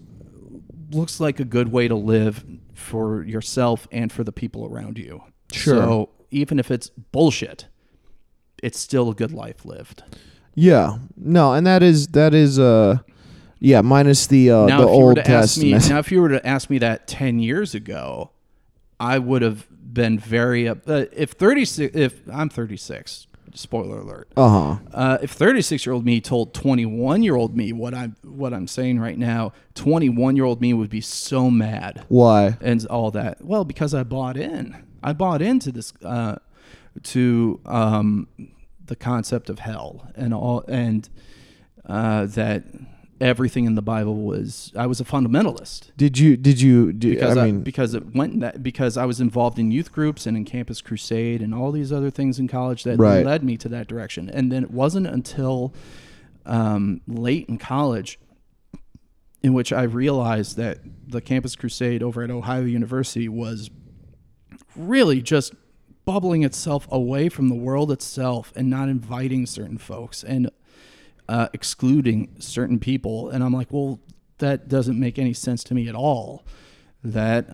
like a good way to live for yourself and for the people around you. Sure. So even if it's bullshit, it's still a good life lived. Yeah. No, and that is yeah, minus the Old Testament. If you were to ask me that 10 years ago, I would have been very if I'm 36, spoiler alert. Uh-huh. If 36-year-old me told 21-year-old me what I'm saying right now, 21-year-old me would be so mad. Why? And all that. Well, because I bought in. I bought into this the concept of hell and all, and that everything in the Bible was. I was a fundamentalist. Because I was involved in youth groups and in Campus Crusade and all these other things in college that led me to that direction. And then it wasn't until late in college in which I realized that the Campus Crusade over at Ohio University was really just bubbling itself away from the world itself and not inviting certain folks and excluding certain people. And I'm like, well, that doesn't make any sense to me at all. That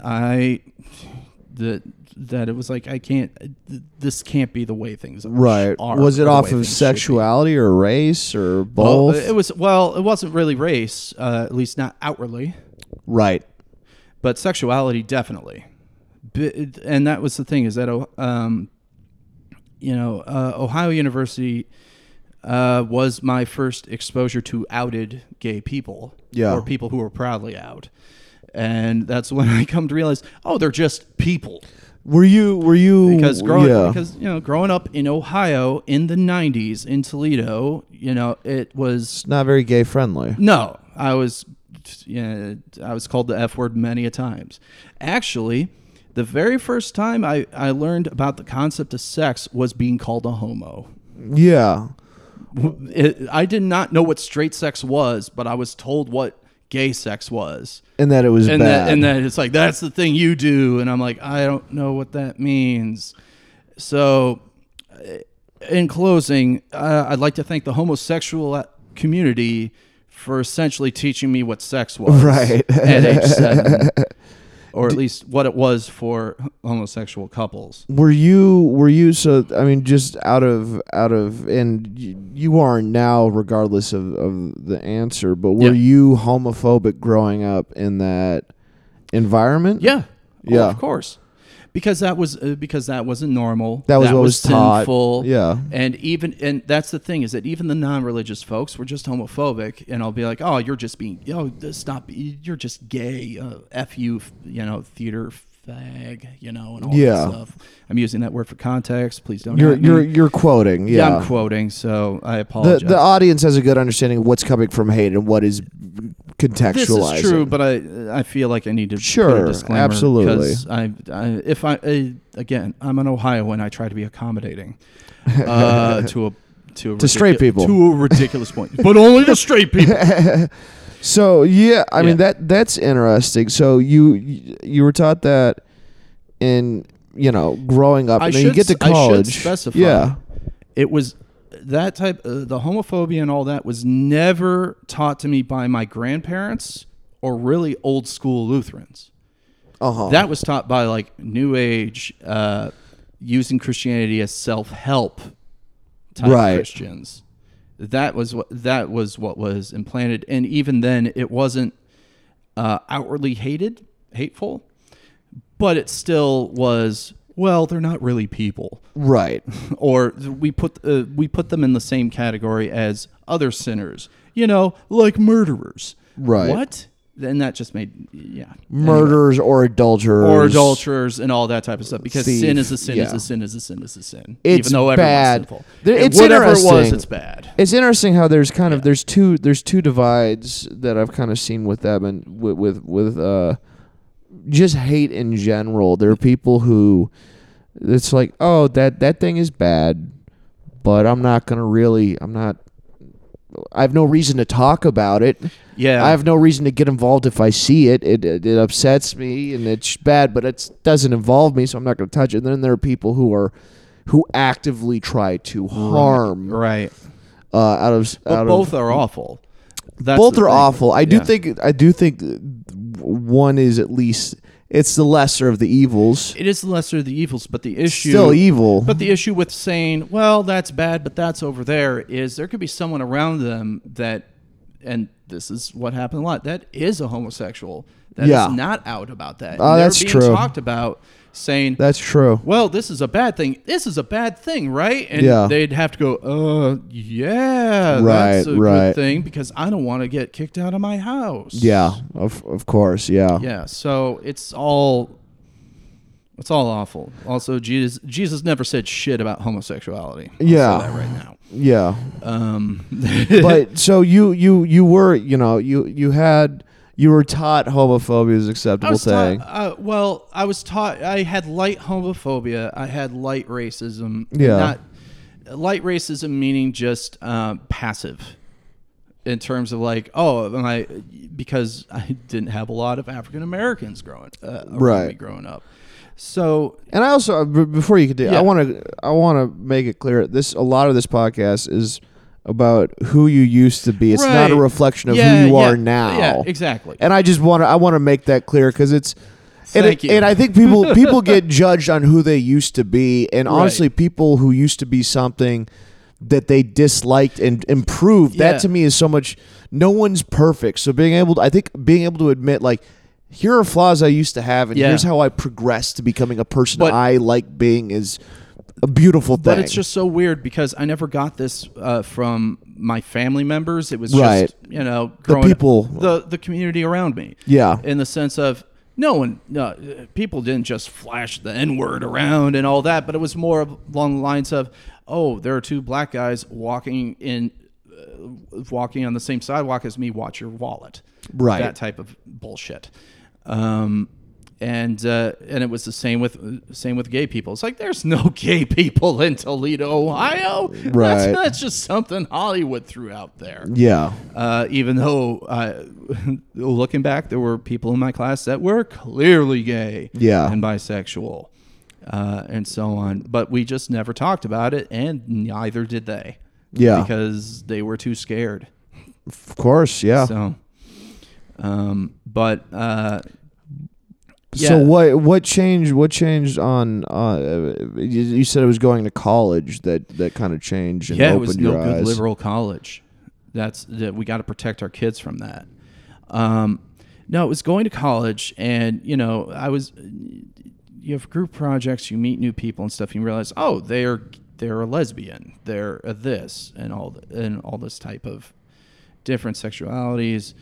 it was like, I can't, this can't be the way things are. Right. Was it off of sexuality or race or both? Well, it wasn't really race, at least not outwardly. Right. But sexuality, definitely. And that was the thing, is that Ohio University was my first exposure to outed gay people, or people who were proudly out, and that's when I come to realize, oh, they're just people. Were you? Because growing up in Ohio in the 90s in Toledo, it was not very gay friendly. No, I was called the F word many a times, actually. The very first time I learned about the concept of sex was being called a homo. Yeah. I did not know what straight sex was, but I was told what gay sex was. And that it was bad. And that it's like, that's the thing you do. And I'm like, I don't know what that means. So in closing, I'd like to thank the homosexual community for essentially teaching me what sex was. Right. At age 7. Or at least what it was for homosexual couples. Were you? So I mean, just out of, and you are now, regardless of the answer. But were you homophobic growing up in that environment? Yeah, yeah, well, of course, because that wasn't normal. That was what was sinful. Yeah, and that's the thing, is that even the non-religious folks were just homophobic, and I'll be like, oh, you're just being, stop, you're just gay, f you, theater fag, and all that stuff. I'm using that word for context. Please don't. You're quoting. Yeah. I'm quoting. So I apologize. The audience has a good understanding of what's coming from hate and what is contextualized. This is true, but I feel like I need to put a disclaimer. Absolutely. Because I'm an Ohioan. I try to be accommodating to straight people, to a ridiculous point, but only to straight people. So mean that's interesting. So you were taught that in growing up, and then you get to college. I should specify. Yeah, it was that type. The homophobia and all that was never taught to me by my grandparents or really old school Lutherans. Uh-huh. That was taught by like New Age, using Christianity as self-help type Christians. That was what was implanted, and even then, it wasn't outwardly hateful, but it still was. Well, they're not really people, right? Or we put them in the same category as other sinners, you know, like murderers, right? What? And that just made murderers anyway. or adulterers and all that type of stuff, because sin is a sin. It's even though bad. Sinful. It's whatever it was, it's bad. It's interesting how there's kind of there's two divides that I've kind of seen with them, and with just hate in general. There are people who it's like, oh, that thing is bad, but I have no reason to talk about it. Yeah. I have no reason to get involved if I see it. It upsets me, and it's bad, but it doesn't involve me, so I'm not going to touch it. And then there are people who actively try to harm. Right. Both are awful. Both are awful. I do think one is at least it's the lesser of the evils. It is the lesser of the evils, but the issue... Still evil. But the issue with saying, well, that's bad, but that's over there, is there could be someone around them that, and this is what happened a lot, that is a homosexual. That is not out about that. Oh, that's true. They're being talked about saying... That's true. Well, this is a bad thing. This is a bad thing, right? And they'd have to go, that's a good thing, because I don't want to get kicked out of my house. Yeah, of course, yeah. Yeah, so it's all awful. Also, Jesus never said shit about homosexuality. I'll say that right now. Yeah. But so you were, you were taught homophobia is an acceptable thing. I was taught. I had light homophobia. I had light racism. Yeah. Not light racism meaning just passive, in terms of like, because I didn't have a lot of African Americans growing up. So, and I also, before you continue, I want to make it clear. A lot of this podcast is about who you used to be. It's not a reflection of who you are now. Yeah, exactly. And I just want to make that clear, because it's... And I think people get judged on who they used to be. And honestly, people who used to be something that they disliked and improved, that to me is so much... No one's perfect. So being able to admit, like, here are flaws I used to have, and here's how I progressed to becoming a person I like being is... a beautiful thing. But it's just so weird, because I never got this from my family members. It was just, growing up, the community around me. Yeah. In the sense of people didn't just flash the N-word around and all that, but it was more along the lines of, oh, there are two black guys walking on the same sidewalk as me, watch your wallet. Right. That type of bullshit. And it was the same with gay people. It's like, there's no gay people in Toledo, Ohio. Right. That's just something Hollywood threw out there. Yeah. Even though, looking back, there were people in my class that were clearly gay. Yeah. And bisexual, and so on. But we just never talked about it, and neither did they. Yeah. Because they were too scared. Of course. Yeah. So, yeah. So what changed? What changed on? You said it was going to college that kind of changed and opened your eyes. Yeah, it was no good liberal college. We got to protect our kids from that. No, it was going to college, and you have group projects, you meet new people and stuff, and you realize, oh, they're a lesbian, they're a this, and all this type of different sexualities.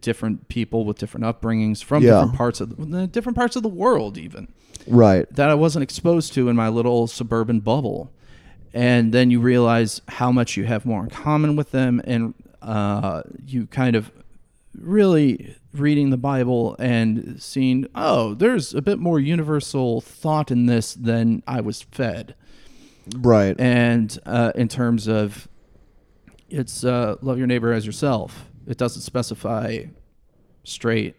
Different people with different upbringings from different parts of the world, even that I wasn't exposed to in my little suburban bubble. And then you realize how much you have more in common with them, and you kind of really reading the Bible and seeing, oh, there's a bit more universal thought in this than I was fed, right? And in terms of it's love your neighbor as yourself. It doesn't specify straight,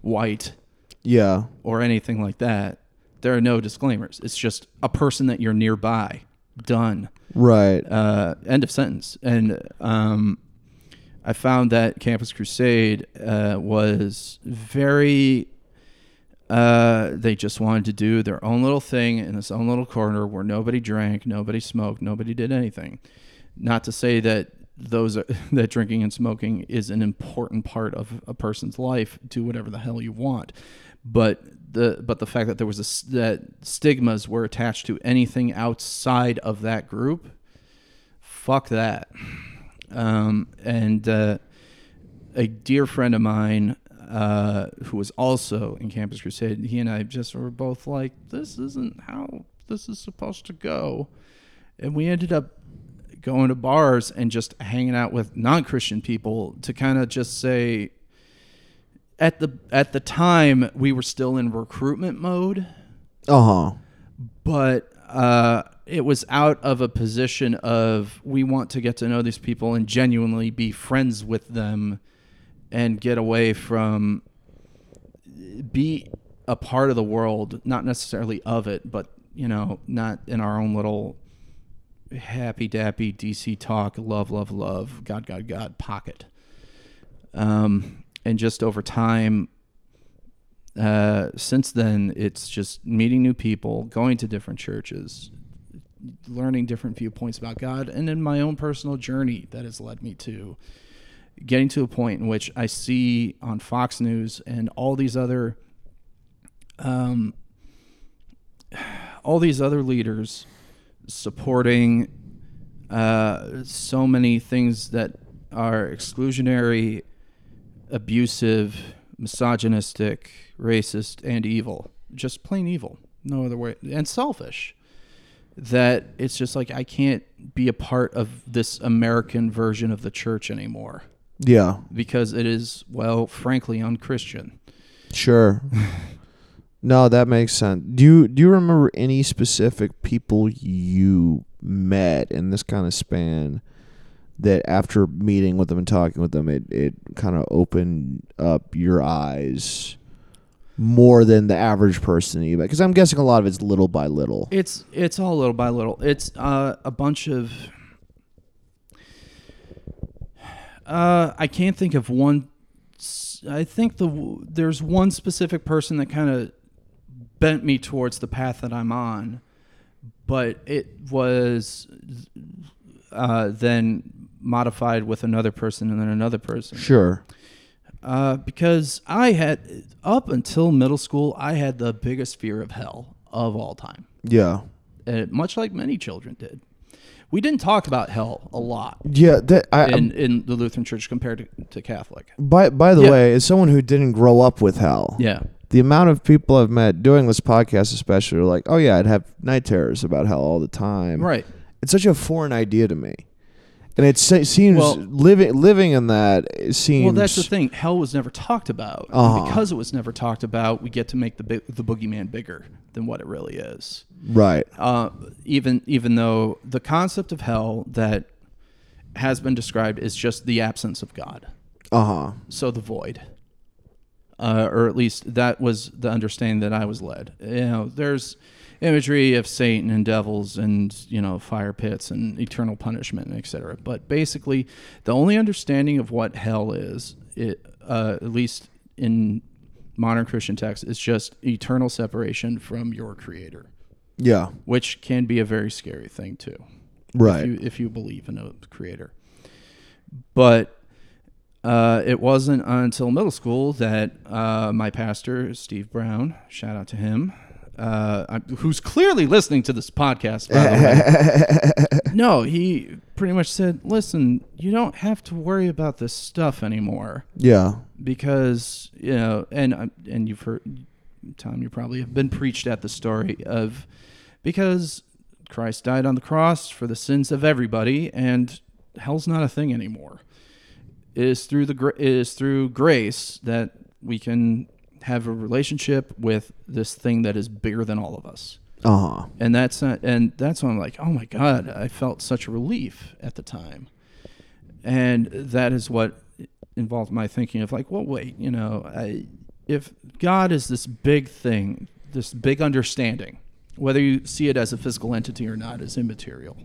white, or anything like that. There are no disclaimers. It's just a person that you're nearby. Done. Right. End of sentence. And I found that Campus Crusade was very... they just wanted to do their own little thing in this own little corner where nobody drank, nobody smoked, nobody did anything. Not to say that that drinking and smoking is an important part of a person's life. Do whatever the hell you want, but the fact that there was that stigmas were attached to anything outside of that group, fuck that. And a dear friend of mine, who was also in Campus Crusade, he and I just were both like, this isn't how this is supposed to go. And we ended up going to bars and just hanging out with non-Christian people to kind of just say, at the time, we were still in recruitment mode. Uh-huh. But it was out of a position of, we want to get to know these people and genuinely be friends with them and get away from, be a part of the world, not necessarily of it, but, you know, not in our own little happy-dappy DC talk, love, God pocket. And just over time, since then, it's just meeting new people, going to different churches, learning different viewpoints about God, and in my own personal journey that has led me to getting to a point in which I see on Fox News and all these other leaders supporting so many things that are exclusionary, abusive, misogynistic, racist, and evil. Just plain evil. No other way. And selfish. That it's just like, I can't be a part of this American version of the church anymore. Yeah. Because it is, well, frankly, un-Christian. Sure. No, that makes sense. Do you remember any specific people you met in this kind of span that after meeting with them and talking with them, it kind of opened up your eyes more than the average person you met? Because I'm guessing a lot of it's little by little. It's all little by little. It's a bunch of... I can't think of one. I think there's one specific person that kind of bent me towards the path that I'm on, but it was then modified with another person and then another person. Sure. Because I had, up until middle school, I had the biggest fear of hell of all time. Yeah. And much like many children did. We didn't talk about hell a lot. Yeah, in the Lutheran Church compared to Catholic. By the way, as someone who didn't grow up with hell, yeah, the amount of people I've met doing this podcast, especially, are like, "Oh yeah, I'd have night terrors about hell all the time." Right. It's such a foreign idea to me, and it seems living in that it seems. Well, that's the thing. Hell was never talked about. Uh-huh. Because it was never talked about, we get to make the boogeyman bigger than what it really is. Right. Even though the concept of hell that has been described is just the absence of God. Uh-huh. So the void. Or at least that was the understanding that I was led. You know, there's imagery of Satan and devils and, you know, fire pits and eternal punishment and et cetera. But basically the only understanding of what hell is, at least in modern Christian text, is just eternal separation from your creator. Yeah. Which can be a very scary thing too. Right. If you believe in a creator. But it wasn't until middle school that my pastor, Steve Brown, shout out to him, who's clearly listening to this podcast, by the way. No, he pretty much said, listen, you don't have to worry about this stuff anymore. Yeah. Because, you know, and you've heard, Tom, you probably have been preached at the story of, because Christ died on the cross for the sins of everybody, and hell's not a thing anymore. It is through grace that we can have a relationship with this thing that is bigger than all of us. Uh-huh. And that's when I'm like, oh my God, I felt such relief at the time. And that is what involved my thinking of like, well, wait, you know, if God is this big thing, this big understanding, whether you see it as a physical entity or not is immaterial.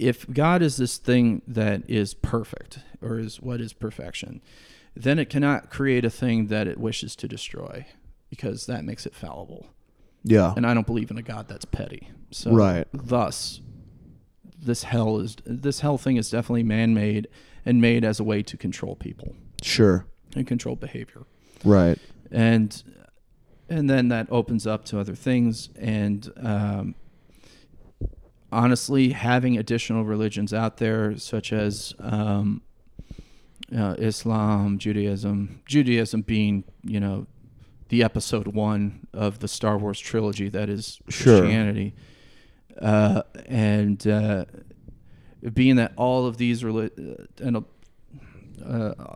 if God is this thing that is perfect, or is what is perfection, then it cannot create a thing that it wishes to destroy, because that makes it fallible. Yeah. And I don't believe in a God that's petty. So right. Thus, this hell thing is definitely man-made and made as a way to control people. Sure. And control behavior. Right. And then that opens up to other things. And honestly, having additional religions out there, such as Islam, Judaism being, you know, the episode one of the Star Wars trilogy that is Christianity. Sure. And being that all of these a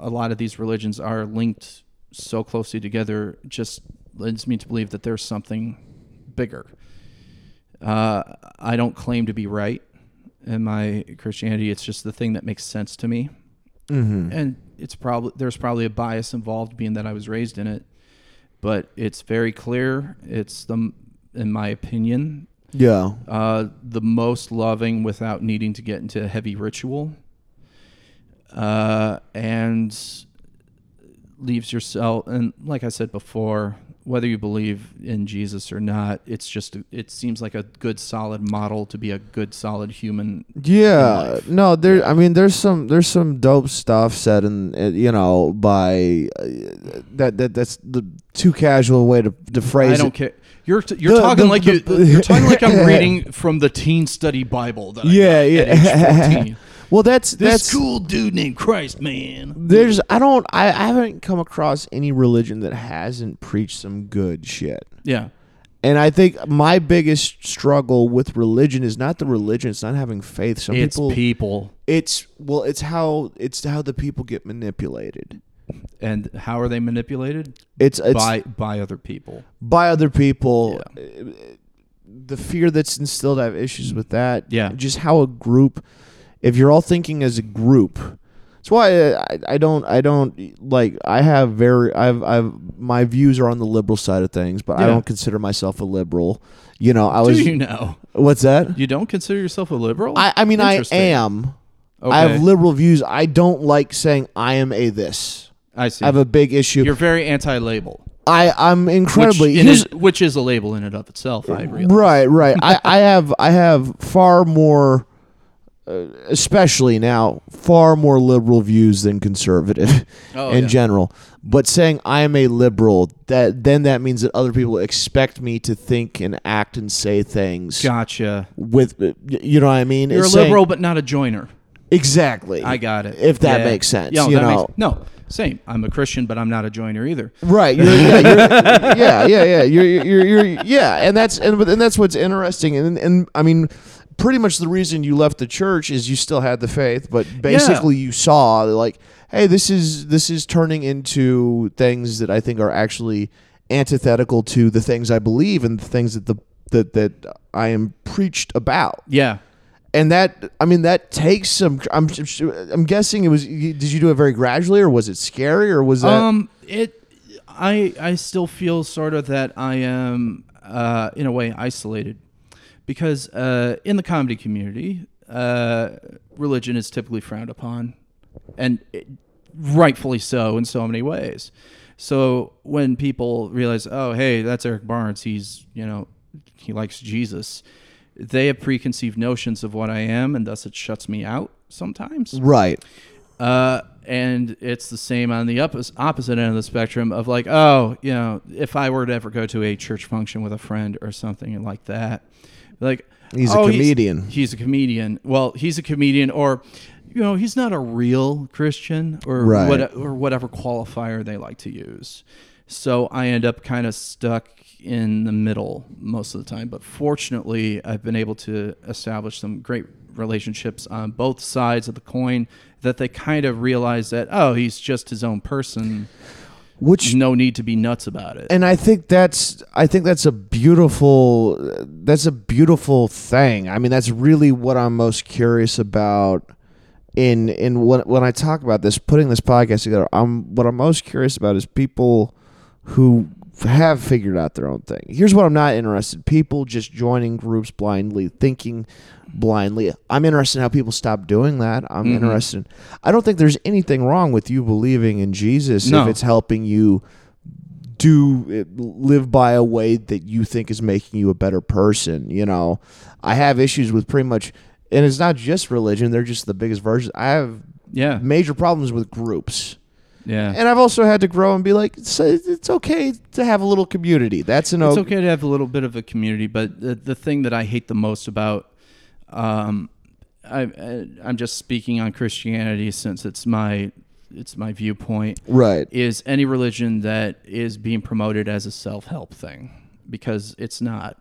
lot of these religions are linked so closely together just leads me to believe that there's something bigger. I don't claim to be right in my Christianity. It's just the thing that makes sense to me. Mm-hmm. And it's there's probably a bias involved, being that I was raised in it, but it's very clear. It's in my opinion, the most loving without needing to get into heavy ritual. And leaves yourself, and like I said before, whether you believe in Jesus or not, it's just, it seems like a good solid model to be a good solid human. Yeah, no, there. I mean, there's some dope stuff said, and you know, by that's the too casual way to phrase it. I don't care. You're talking like I'm reading from the Teen Study Bible. That I got at age 14. Well, that's cool dude named Christ, man. I haven't come across any religion that hasn't preached some good shit. Yeah. And I think my biggest struggle with religion is not the religion, it's not having faith. It's how the people get manipulated. And how are they manipulated? It's by other people. By other people. Yeah. The fear that's instilled, I have issues with that. Yeah. Just how a group, if you're all thinking as a group, that's why my views are on the liberal side of things, but yeah. I don't consider myself a liberal. You know, do you know? What's that? You don't consider yourself a liberal? I mean, I am. Okay. I have liberal views. I don't like saying I am a this. I see. I have a big issue. You're very anti-label. I'm incredibly, which is a label in and of itself. I realize. Right. I have far more. Especially now, far more liberal views than conservative in general. But saying I am a liberal, that means that other people expect me to think and act and say things. Gotcha. With, you know what I mean? You're a liberal, but not a joiner. Exactly. I got it. If that makes sense, same. I'm a Christian, but I'm not a joiner either. Right. And that's what's interesting. And I mean, pretty much the reason you left the church is you still had the faith, but basically you saw like, hey, this is turning into things that I think are actually antithetical to the things I believe and the things that that I am preached about. Yeah. And that, I mean, that takes some, I'm guessing it was, did you do it very gradually, or was it scary, or was that? I still feel sort of that I am, in a way, isolated. Because in the comedy community, religion is typically frowned upon, and rightfully so in so many ways. So when people realize, oh, hey, that's Eric Barnes, he likes Jesus, they have preconceived notions of what I am, and thus it shuts me out sometimes. Right. And it's the same on the opposite end of the spectrum of like, oh, you know, if I were to ever go to a church function with a friend or something like that, like, he's a comedian. He's a comedian. Well, he's a comedian, or, you know, he's not a real Christian, or right. or whatever qualifier they like to use. So I end up kind of stuck in the middle most of the time. But fortunately, I've been able to establish some great relationships on both sides of the coin, that they kind of realize that, oh, he's just his own person. Which, no need to be nuts about it. And I think that's a beautiful thing. I mean, that's really what I'm most curious about in when I talk about this, putting this podcast together. What I'm most curious about is people who have figured out their own thing. Here's what I'm not interested in. People just joining groups blindly, thinking blindly. I'm interested in how people stop doing that. I'm interested in, I don't think there's anything wrong with you believing in Jesus if it's helping you live by a way that you think is making you a better person. You know, I have issues with pretty much, and it's not just religion, they're just the biggest versions. I have major problems with groups. Yeah. And I've also had to grow and be like, it's okay to have a little community. It's okay to have a little bit of a community, but the thing that I hate the most about, I'm just speaking on Christianity since it's my viewpoint, right, is any religion that is being promoted as a self-help thing, because it's not.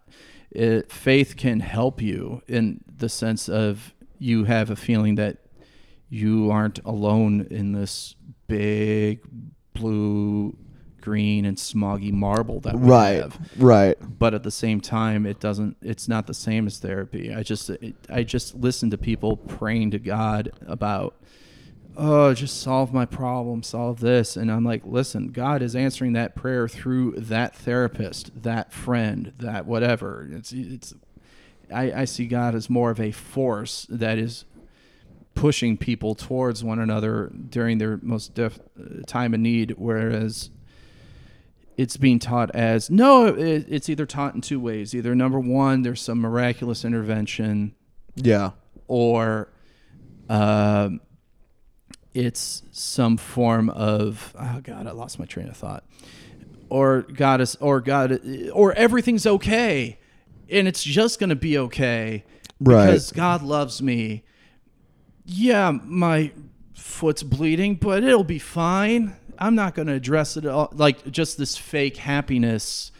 Faith can help you in the sense of you have a feeling that you aren't alone in this big blue, green, and smoggy marble that we have. Right. But at the same time, it's not the same as therapy. I just listen to people praying to God about, oh, just solve my problem, solve this. And I'm like, listen, God is answering that prayer through that therapist, that friend, that whatever. I see God as more of a force that is pushing people towards one another during their most time of need, whereas it's being taught as, it's either taught in two ways. Either number one, there's some miraculous intervention. Yeah. Or it's some form of, oh God, I lost my train of thought. Or everything's okay, and it's just going to be okay because God loves me. Yeah, my foot's bleeding, but it'll be fine. I'm not going to address it at all. Like, just this fake happiness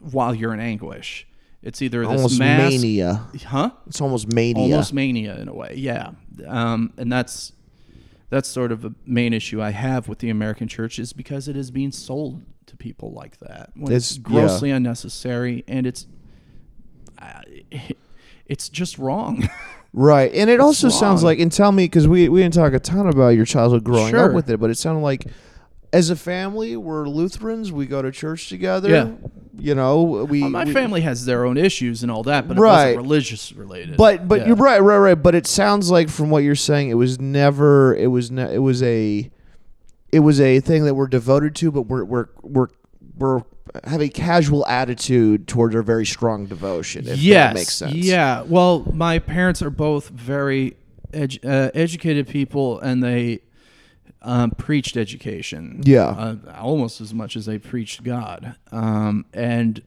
while you're in anguish. It's either this almost mask. Mania. Huh? It's almost mania. Almost mania in a way, yeah. And that's sort of a main issue I have with the American church, is because it is being sold to people like that. It's grossly unnecessary, and it's just wrong. Right, and it also sounds like, and tell me, because we didn't talk a ton about your childhood growing up with it, but it sounded like, as a family, we're Lutherans, we go to church together, you know, my family has their own issues and all that, but it wasn't religious related. But you're right, but it sounds like from what you're saying, it was a thing that we're devoted to, but we're have a casual attitude towards our very strong devotion, if that makes sense. Yeah. Well, my parents are both very educated people, and they preached education. Yeah. Almost as much as they preached God. And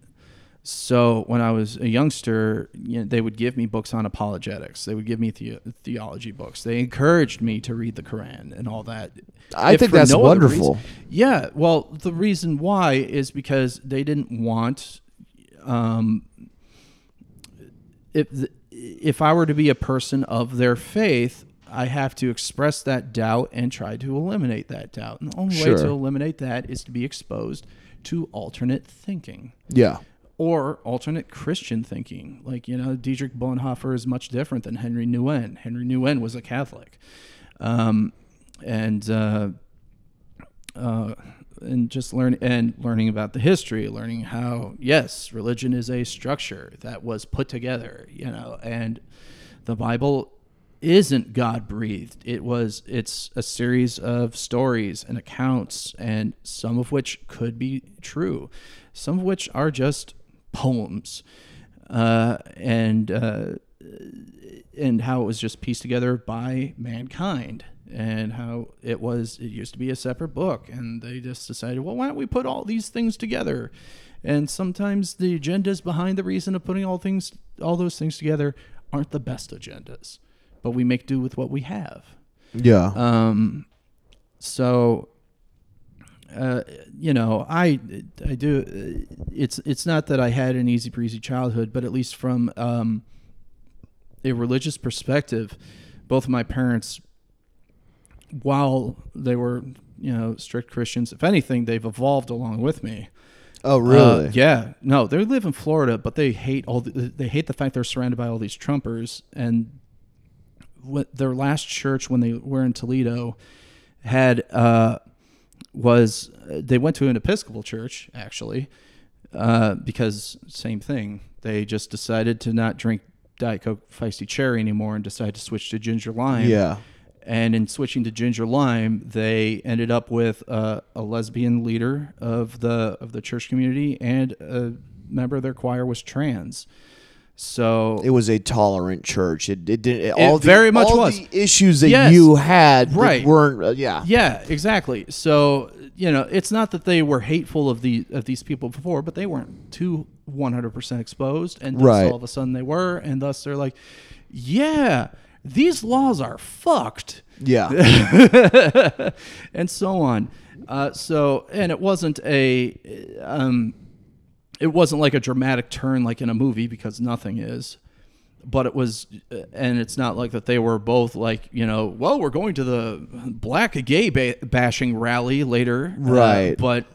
so when I was a youngster, they would give me books on apologetics. They would give me theology books. They encouraged me to read the Quran and all that. I think that's wonderful. Yeah. Well, the reason why is because they didn't want, if I were to be a person of their faith, I have to express that doubt and try to eliminate that doubt. And the only way to eliminate that is to be exposed to alternate thinking. Yeah. Or alternate Christian thinking. Like, Dietrich Bonhoeffer is much different than Henry Nguyen. Henry Nguyen was a Catholic. And just learning about the history, learning how, yes, religion is a structure that was put together, and the Bible isn't God-breathed. It's a series of stories and accounts, and some of which could be true. Some of which are just poems, and how it was just pieced together by mankind, and how it used to be a separate book, and they just decided, well, why don't we put all these things together? And sometimes the agendas behind the reason of putting all those things together aren't the best agendas, but we make do with what we have. Yeah. I do. It's not that I had an easy breezy childhood, but at least from a religious perspective, both of my parents, while they were strict Christians, if anything, they've evolved along with me. Oh, really? Yeah. No, they live in Florida, but they hate the fact they're surrounded by all these Trumpers. And their last church when they were in Toledo had was they went to an Episcopal church, actually, because same thing. They just decided to not drink Diet Coke Feisty Cherry anymore and decided to switch to Ginger Lime. Yeah. And in switching to Ginger Lime, they ended up with a lesbian leader of the church community, and a member of their choir was trans. So it was a tolerant church. It didn't all it the, very much all was the issues that yes, you had right. weren't yeah. Yeah, exactly. So, you know, it's not that they were hateful of the of these people before, but they weren't too 100% exposed, and thus right. all of a sudden they were, and thus they're like, yeah, these laws are fucked. Yeah. And so on. So and it wasn't a it wasn't like a dramatic turn like in a movie, because nothing is, but it was, and it's not like that they were both like, you know, well, we're going to the black gay bashing rally later. Right. But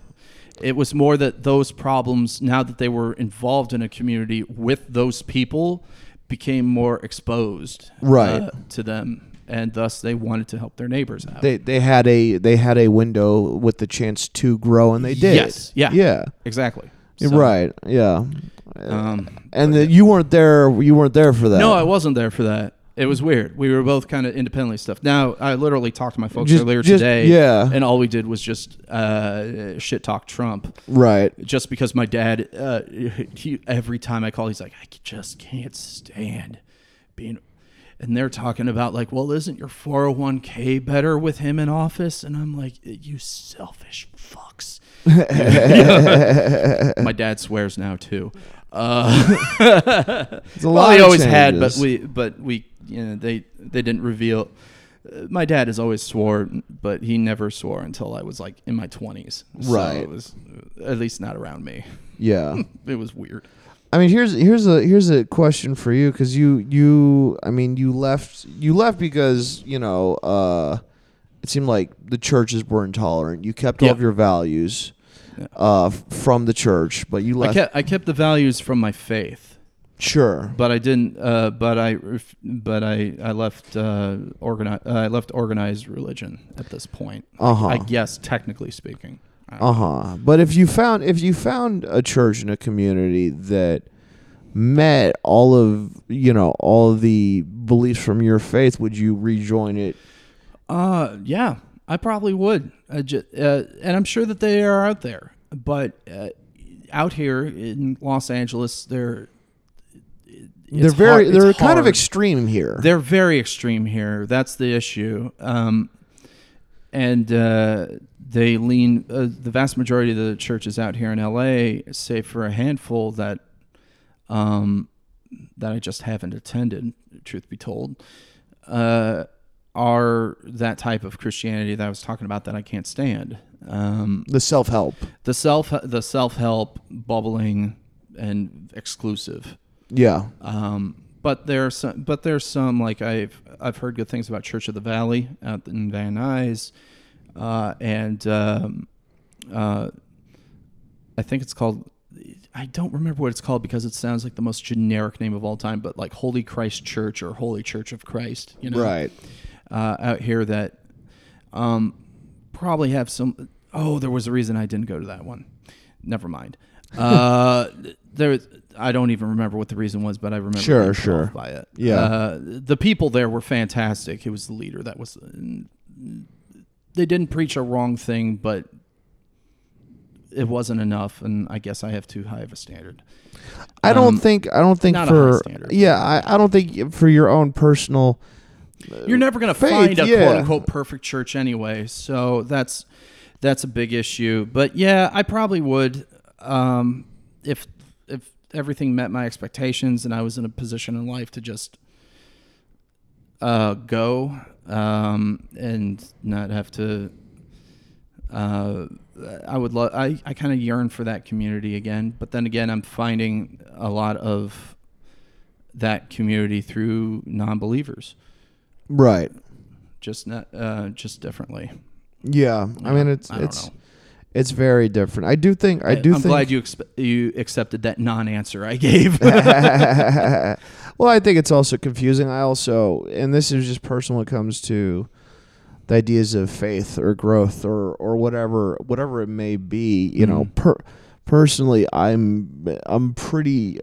it was more that those problems, now that they were involved in a community with those people, became more exposed right. To them. And thus, they wanted to help their neighbors out. They had a window with the chance to grow, and they did. Yes. Yeah. Yeah. Exactly. So, right. Yeah. And the, you weren't there. You weren't there for that. No, I wasn't there for that. It was weird. We were both kind of independently stuffed. Now, I literally talked to my folks earlier today. Yeah. And all we did was just shit talk Trump. Right. Just because my dad, every time I call, he's like, I just can't stand being. And they're talking about like, well, isn't your 401k better with him in office? And I'm like, you selfish fucks. My dad swears now too. It's a lot well, he always changes. Had, but we, you know, they didn't reveal. My dad has always swore, but he never swore until I was like in my 20s. Right. So it was at least not around me. Yeah. It was weird. I mean, here's a question for you, because you left because, you know, it seemed like the churches were intolerant. You kept yep. all of your values from the church, but you left. I kept the values from my faith. Sure, but I didn't. But I left organized. I left organized religion at this point. I guess, technically speaking. But if you found a church in a community that met all of, you know, all of the beliefs from your faith, would you rejoin it? Yeah, I probably would. And I'm sure that they are out there, but out here in Los Angeles, they're kind of extreme here. They're very extreme here. That's the issue. And they lean, the vast majority of the churches out here in LA, save for a handful that I just haven't attended, truth be told, are that type of Christianity that I was talking about that I can't stand. The self-help bubbling and exclusive. Yeah. But there's some like I've heard good things about Church of the Valley out in Van Nuys, and I think it's called, I don't remember what it's called because it sounds like the most generic name of all time, but like Holy Christ Church or Holy Church of Christ, you know, right out here that probably have some. Oh, there was a reason I didn't go to that one. Never mind. I don't even remember what the reason was, but I remember being by it. Yeah. The people there were fantastic. It was the leader that was. They didn't preach a wrong thing, but it wasn't enough, and I guess I have too high of a standard. I don't think not for a high standard, yeah. I don't think for your own personal. You're never going to find a quote unquote perfect church anyway, so that's a big issue. But yeah, I probably would if everything met my expectations and I was in a position in life to just go and not have to. I kind of yearn for that community again, but then again, I'm finding a lot of that community through non-believers. Right. Just not. Just differently. Yeah, I mean I don't know. It's very different. I do think. I'm glad you accepted that non-answer I gave. Well, I think it's also confusing. I also, and this is just personal. It comes to the ideas of faith or growth or whatever it may be. You know, personally, I'm pretty.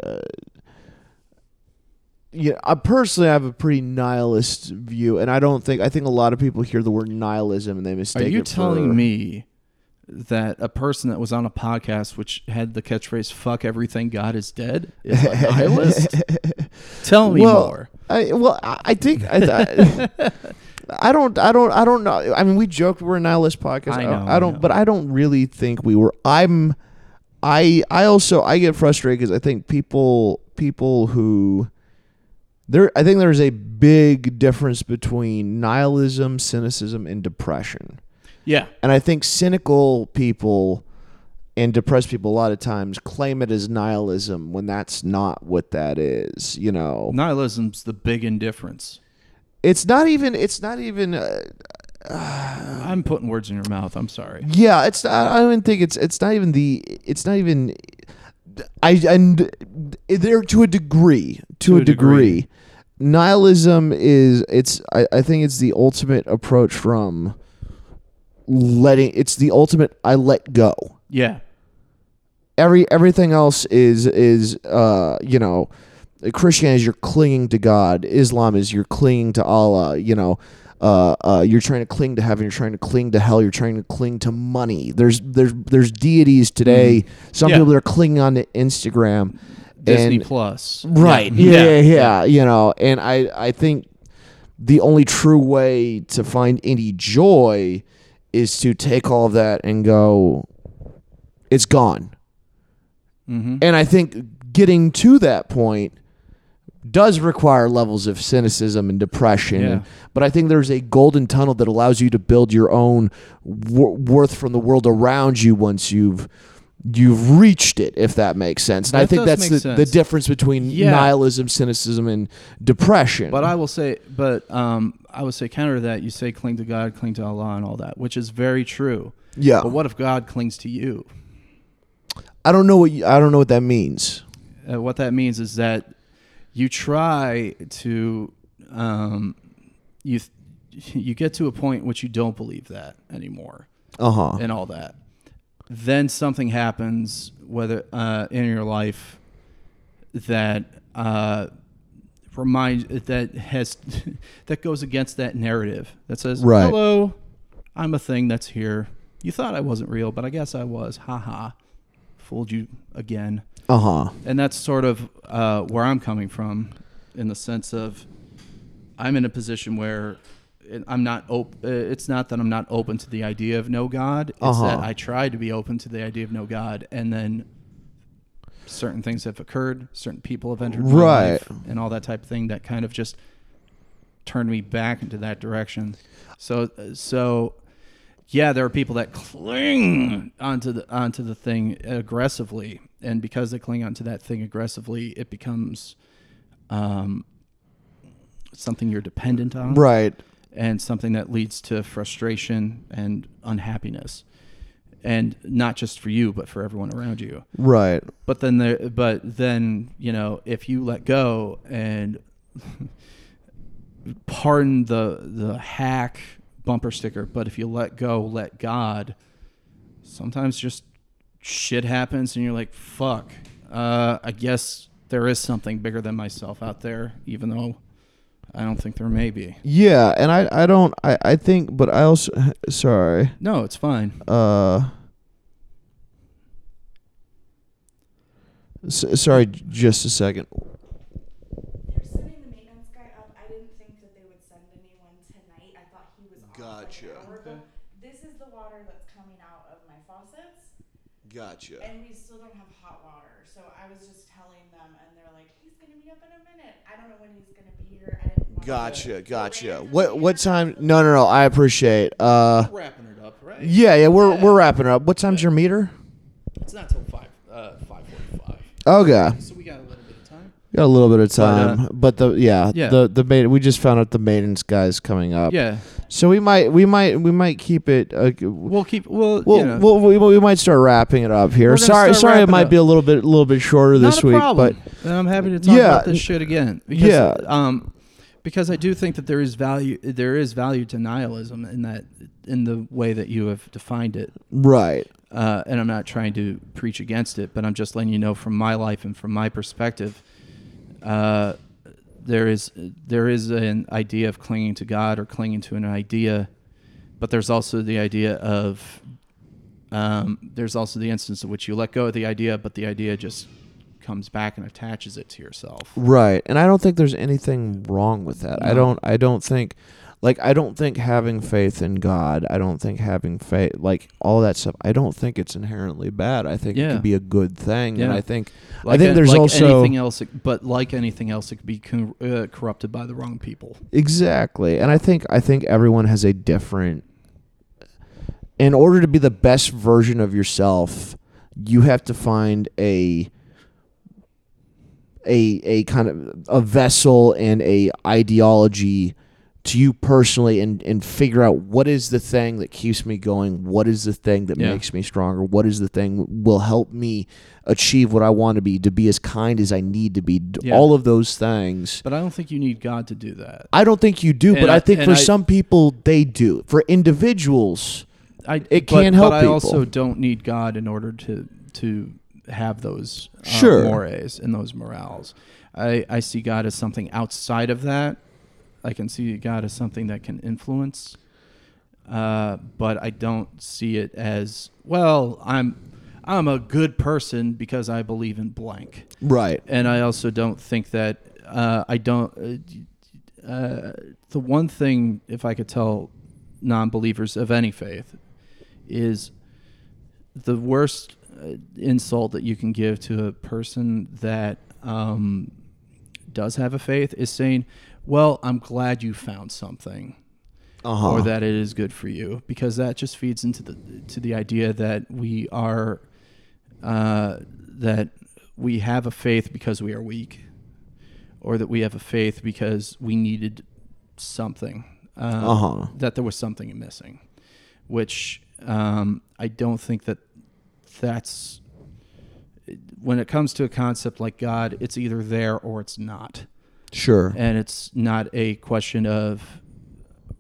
I personally have a pretty nihilist view, and I think a lot of people hear the word nihilism and they mistake it. Are you telling me that a person that was on a podcast which had the catchphrase "fuck everything, God is dead" is a nihilist? Tell me more. I don't know. I mean, we joked we're a nihilist podcast. I know. But I don't really think we were. I also get frustrated because I think people who. I think there's a big difference between nihilism, cynicism, and depression. Yeah. And I think cynical people and depressed people a lot of times claim it as nihilism when that's not what that is, you know. Nihilism's the big indifference. It's not even I'm putting words in your mouth. I'm sorry. Yeah, I don't think it's not even and they're to a degree. Nihilism is I think it's the ultimate approach from letting. It's the ultimate. I let go. Yeah. Everything else is you know, Christianity is you're clinging to God. Islam is you're clinging to Allah. You know, you're trying to cling to heaven. You're trying to cling to hell. You're trying to cling to money. There's deities today. Mm-hmm. Some people are clinging on to Instagram. Disney Plus. Right. Yeah. You know, and I think the only true way to find any joy is to take all of that and go, it's gone. Mm-hmm. And I think getting to that point does require levels of cynicism and depression. Yeah. But I think there's a golden tunnel that allows you to build your own worth from the world around you once you've reached it, if that makes sense. And I think that's the difference between nihilism, cynicism, and depression. But I would say counter to that, you say cling to God, cling to Allah, and all that, which is very true. Yeah. But what if God clings to you? I don't know what that means. What that means is that you try to you get to a point in which you don't believe that anymore. Uh-huh. And all that. Then something happens, whether in your life, that that goes against that narrative that says, right. "Hello, I'm a thing that's here. You thought I wasn't real, but I guess I was. Ha ha, fooled you again." Uh huh. And that's sort of where I'm coming from, in the sense of I'm in a position where. It's not that I'm not open to the idea of no God. It's that I try to be open to the idea of no God, and then certain things have occurred, certain people have entered my life, and all that type of thing that kind of just turned me back into that direction. So yeah, there are people that cling onto the thing aggressively, and because they cling onto that thing aggressively, it becomes something you're dependent on. Right. And something that leads to frustration and unhappiness, and not just for you, but for everyone around you. Right. But then you know, if you let go and pardon the hack bumper sticker, but if you let go, let God, sometimes just shit happens and you're like, fuck, I guess there is something bigger than myself out there, even though I don't think there may be. Yeah, and I think, but I also... Sorry. No, it's fine. Sorry, just a second. They're sending the maintenance guy up. I didn't think that they would send anyone tonight. I thought he was off like an hour ago. This is the water that's coming out of my faucets. Gotcha. And we still don't have hot water, so I was just telling them, and they're like, he's going to be up in a minute. I don't know when he's going to be here. Gotcha. What time? No. I appreciate. We're wrapping it up, right? Yeah. We're wrapping it up. What time's your meter? It's not till 5:45. Okay. So we got a little bit of time. But we just found out the maintenance guy's coming up. Yeah. So we might keep it. We might start wrapping it up here. Sorry, it might be a little bit shorter this week, but I'm happy to talk about this shit again. Because, Because I do think that there is value to nihilism in the way that you have defined it. Right. And I'm not trying to preach against it, but I'm just letting you know from my life and from my perspective, there is an idea of clinging to God or clinging to an idea, but there's also the idea of there's also the instance in which you let go of the idea, but the idea just comes back and attaches it to yourself. Right. And I don't think there's anything wrong with that. No. I don't think having faith in God, I don't think having faith, like all that stuff, I don't think it's inherently bad. I think it could be a good thing. Yeah. And I think there's like also anything else, but like anything else, it could be corrupted by the wrong people. Exactly. And I think everyone has a different, in order to be the best version of yourself, you have to find a kind of a vessel and a ideology to you personally, and figure out what is the thing that keeps me going, what is the thing that makes me stronger, what is the thing that will help me achieve what I want to be as kind as I need to be, all of those things. But I don't think you need God to do that. I don't think you do, but I think for some people they do. For individuals, it can help people. But I also don't need God in order to have those mores and those morals. I see God as something outside of that. I can see God as something that can influence, but I don't see it as, well, I'm a good person because I believe in blank. Right. And I also don't think that the one thing, if I could tell non-believers of any faith, is the worst insult that you can give to a person that does have a faith is saying, well, I'm glad you found something, or that it is good for you, because that just feeds into the idea that we are that we have a faith because we are weak, or that we have a faith because we needed something, that there was something missing, which I don't think that's when it comes to a concept like God, it's either there or it's not. Sure. And it's not a question of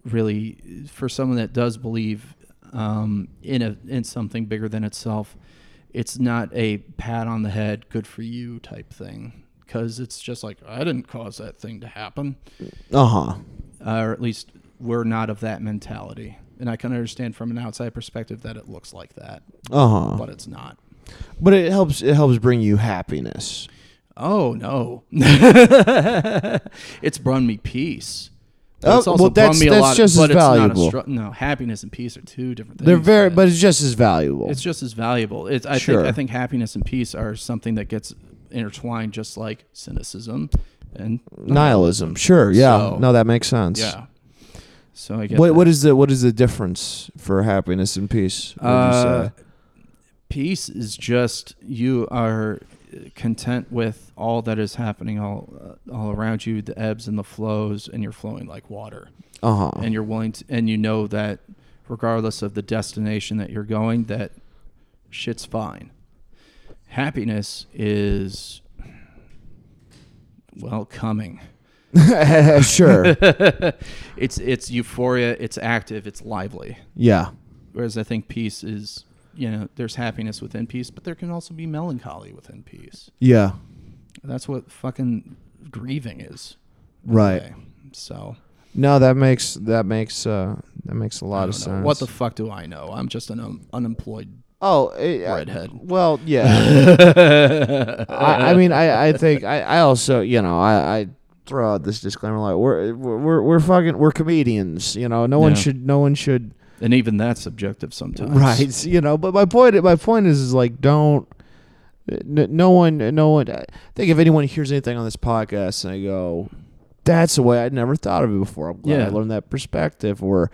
really, for someone that does believe in something bigger than itself, it's not a pat on the head, good for you type thing. Because it's just like, I didn't cause that thing to happen. Or at least we're not of that mentality. And I can understand from an outside perspective that it looks like that. But it's not. But it helps bring you happiness. Oh, no. It's brought me peace. It's also brought me a lot, just but as valuable. It's not no, happiness and peace are two different things. They're very, but it's just as valuable. It's just as valuable. I think happiness and peace are something that gets intertwined, just like cynicism and nihilism. Sure, yeah. So, no, that makes sense. Yeah. So I get what is the difference for happiness and peace? Would you say? Peace is just you are content with all that is happening all around you, the ebbs and the flows, and you're flowing like water. And you're willing to, and you know that regardless of the destination that you're going, that shit's fine. Happiness is coming. Sure. It's euphoria, it's active, it's lively. Yeah. Whereas I think peace is, you know, there's happiness within peace, but there can also be melancholy within peace. Yeah. That's what fucking grieving is. Right. Okay. So. No, that makes a lot of sense. What the fuck do I know? I'm just an unemployed redhead. Well, yeah. I mean, I think I also throw out this disclaimer, like we're comedians, you know. No one should And even that's subjective sometimes, right? You know, but my point is like, no one. I think if anyone hears anything on this podcast and I go, that's a way I'd never thought of it before. I'm glad I learned that perspective, or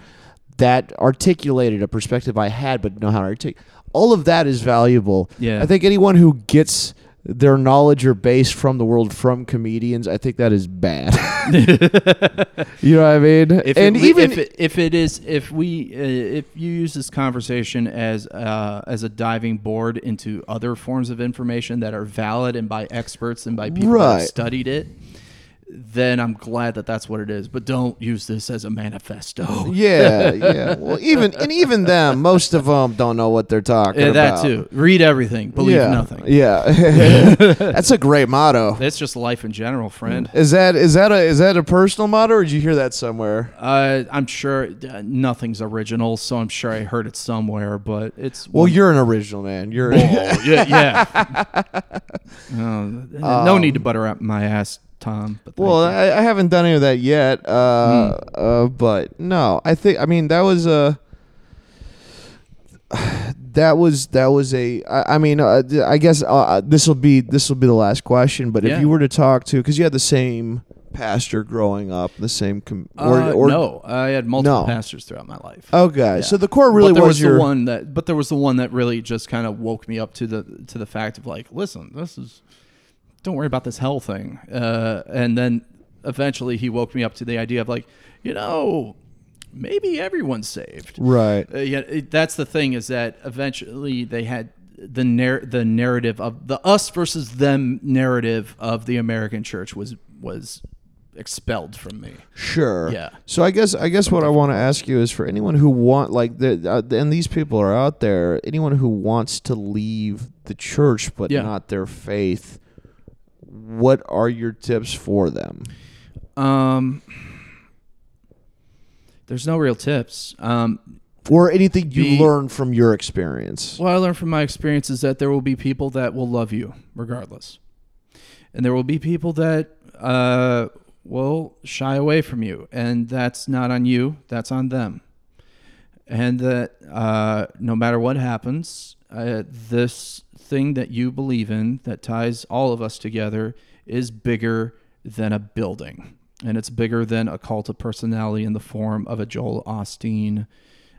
that articulated a perspective I had but didn't know how to articulate. All of that is valuable. Yeah, I think anyone who gets their knowledge or base from the world from comedians, I think that is bad. You know what I mean? If you use this conversation as a diving board into other forms of information that are valid and by experts and by people who have studied it, then I'm glad that that's what it is. But don't use this as a manifesto. Yeah, yeah. Well, even them, most of them don't know what they're talking about. That too. Read everything, believe nothing. Yeah, that's a great motto. It's just life in general, friend. Is that a personal motto, or did you hear that somewhere? I'm sure nothing's original, so I'm sure I heard it somewhere. But it's you're an original man. You're no need to butter up my ass, Tom. But I haven't done any of that yet. But no, I mean that was a. I guess this will be the last question. But if you were to talk to, because you had the same pastor growing up, the same. No, I had multiple pastors throughout my life. Okay, so the core really was your one that. But there was the one that really just kind of woke me up to the fact of like, listen, this is. Don't worry about this hell thing. And then eventually he woke me up to the idea of like, maybe everyone's saved. Right. That's the thing, is that eventually they had the narrative of the us versus them narrative of the American church was expelled from me. Sure. Yeah. So I guess what I want to ask you is, for anyone who and these people are out there, anyone who wants to leave the church, but not their faith, what are your tips for them? There's no real tips. Or anything you learn from your experience. What I learned from my experience is that there will be people that will love you regardless. And there will be people that will shy away from you. And that's not on you. That's on them. And that no matter what happens, this thing that you believe in that ties all of us together is bigger than a building, and it's bigger than a cult of personality in the form of a Joel Osteen.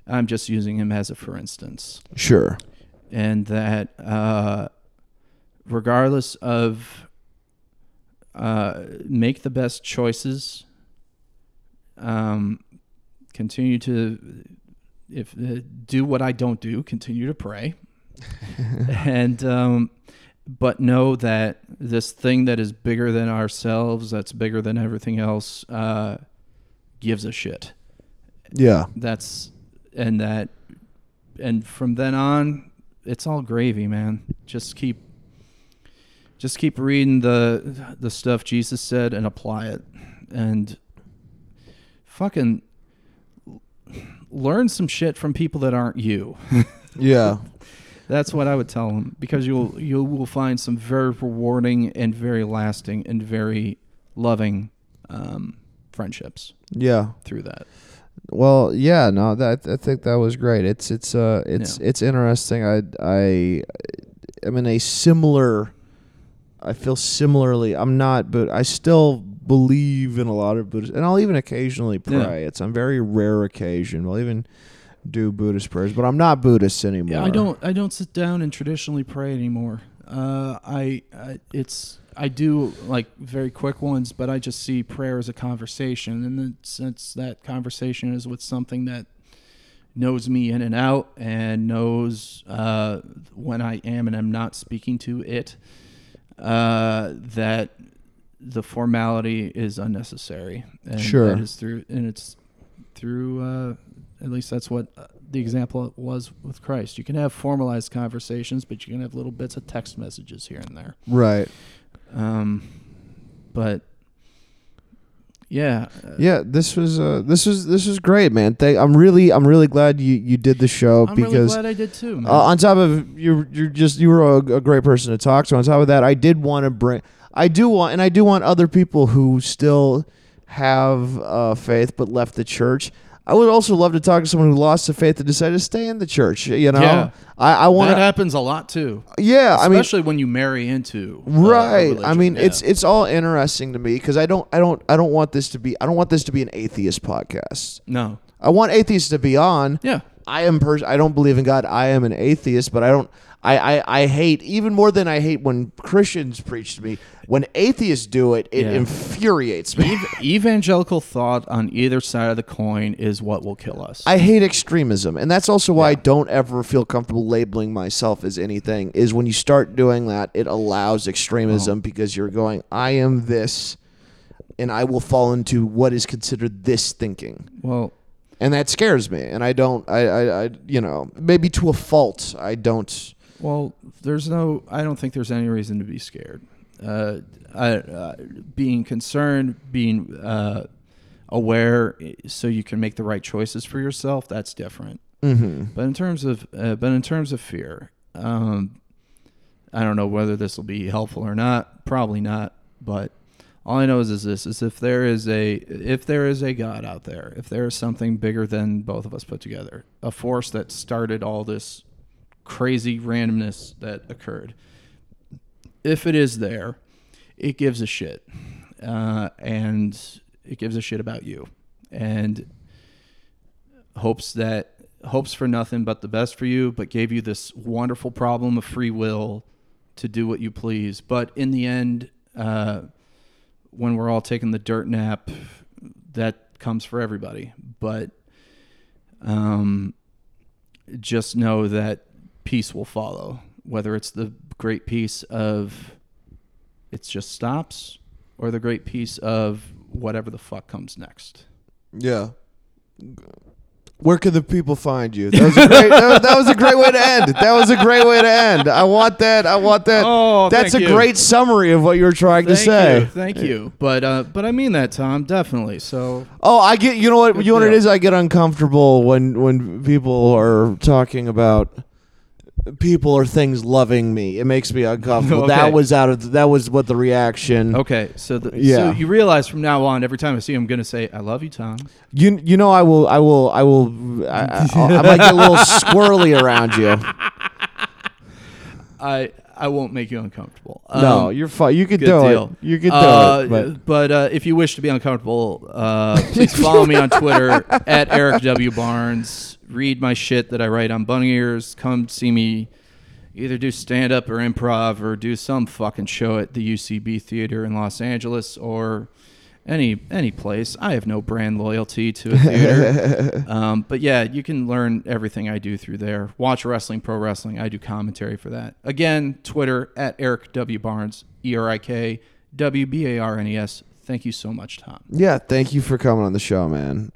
I'm just using him as a for instance. Sure. And that regardless of make the best choices, continue to do what I don't do, continue to pray. And but know that this thing that is bigger than ourselves, that's bigger than everything else, gives a shit. Yeah. And from then on, it's all gravy, man. Just keep reading the stuff Jesus said and apply it, and fucking learn some shit from people that aren't you. Yeah. That's what I would tell them, because you will find some very rewarding and very lasting and very loving friendships. Yeah, through that. Well, yeah, no, I think that was great. It's interesting. I'm in a similar. I feel similarly. I'm not, but I still believe in a lot of Buddhism, and I'll even occasionally pray. Yeah. It's on very rare occasion. I'll even do Buddhist prayers, but I'm not Buddhist anymore. Yeah, I don't sit down and traditionally pray anymore. I do like very quick ones, but I just see prayer as a conversation, and then since that conversation is with something that knows me in and out and knows when I am and am not speaking to it, that the formality is unnecessary. And sure. It's through at least that's what the example was with Christ. You can have formalized conversations, but you can have little bits of text messages here and there. Right. But yeah. Yeah. This was great, man. I'm really glad you did the show. I'm really glad I did too, man. On top of you were a great person to talk to. On top of that, I do want other people who still have faith but left the church. I would also love to talk to someone who lost the faith and decided to stay in the church. You know, yeah. I want that happens a lot too. Yeah, especially when you marry into religion. I mean, it's all interesting to me, because I don't want this to be an atheist podcast. No, I want atheists to be on. Yeah, I don't believe in God. I am an atheist, but I hate, even more than I hate when Christians preach to me, when atheists do it, it infuriates me. Evangelical thought on either side of the coin is what will kill us. I hate extremism, and that's also why I don't ever feel comfortable labeling myself as anything, is when you start doing that, it allows extremism, because you're going, I am this. and I will fall into what is considered this thinking. Well, and that scares me. And I don't, I you know, maybe to a fault, I don't. Well, there's no, I don't think there's any reason to be scared. Being concerned, being aware, so you can make the right choices for yourself. That's different. Mm-hmm. But in terms of, fear, I don't know whether this will be helpful or not. Probably not. But all I know is this: is if there is a God out there, if there is something bigger than both of us put together, a force that started all this crazy randomness that occurred, if it is there, it gives a shit, and it gives a shit about you, and hopes for nothing but the best for you, but gave you this wonderful problem of free will to do what you please. But in the end, when we're all taking the dirt nap, that comes for everybody. But just know that peace will follow, whether it's the great peace of it just stops or the great peace of whatever the fuck comes next. Yeah. Where can the people find you? That was a great way to end. I want that. Oh, that's a great summary of what you were trying to say. Thank you. But I mean that, Tom, definitely. So. Oh, I get. You know what? You know what it is. I get uncomfortable when people are talking about people or things loving me. It makes me uncomfortable. Okay. That was what the reaction. Okay, so you realize from now on, every time I see him, I'm gonna say, "I love you, Tom." You know, I might get a little squirrely around you. I won't make you uncomfortable. No, you're fine. You can do deal. It. You can do it. But if you wish to be uncomfortable, please follow me on Twitter at Eric W. Barnes. Read my shit that I write on Bunny Ears. Come see me either do stand-up or improv or do some fucking show at the UCB Theater in Los Angeles or any place. I have no brand loyalty to a theater. But yeah, you can learn everything I do through there. Watch Wrestling, Pro Wrestling. I do commentary for that. Again, Twitter at Eric W. Barnes, ERIK WBARNES. Thank you so much, Tom. Yeah, thank you for coming on the show, man.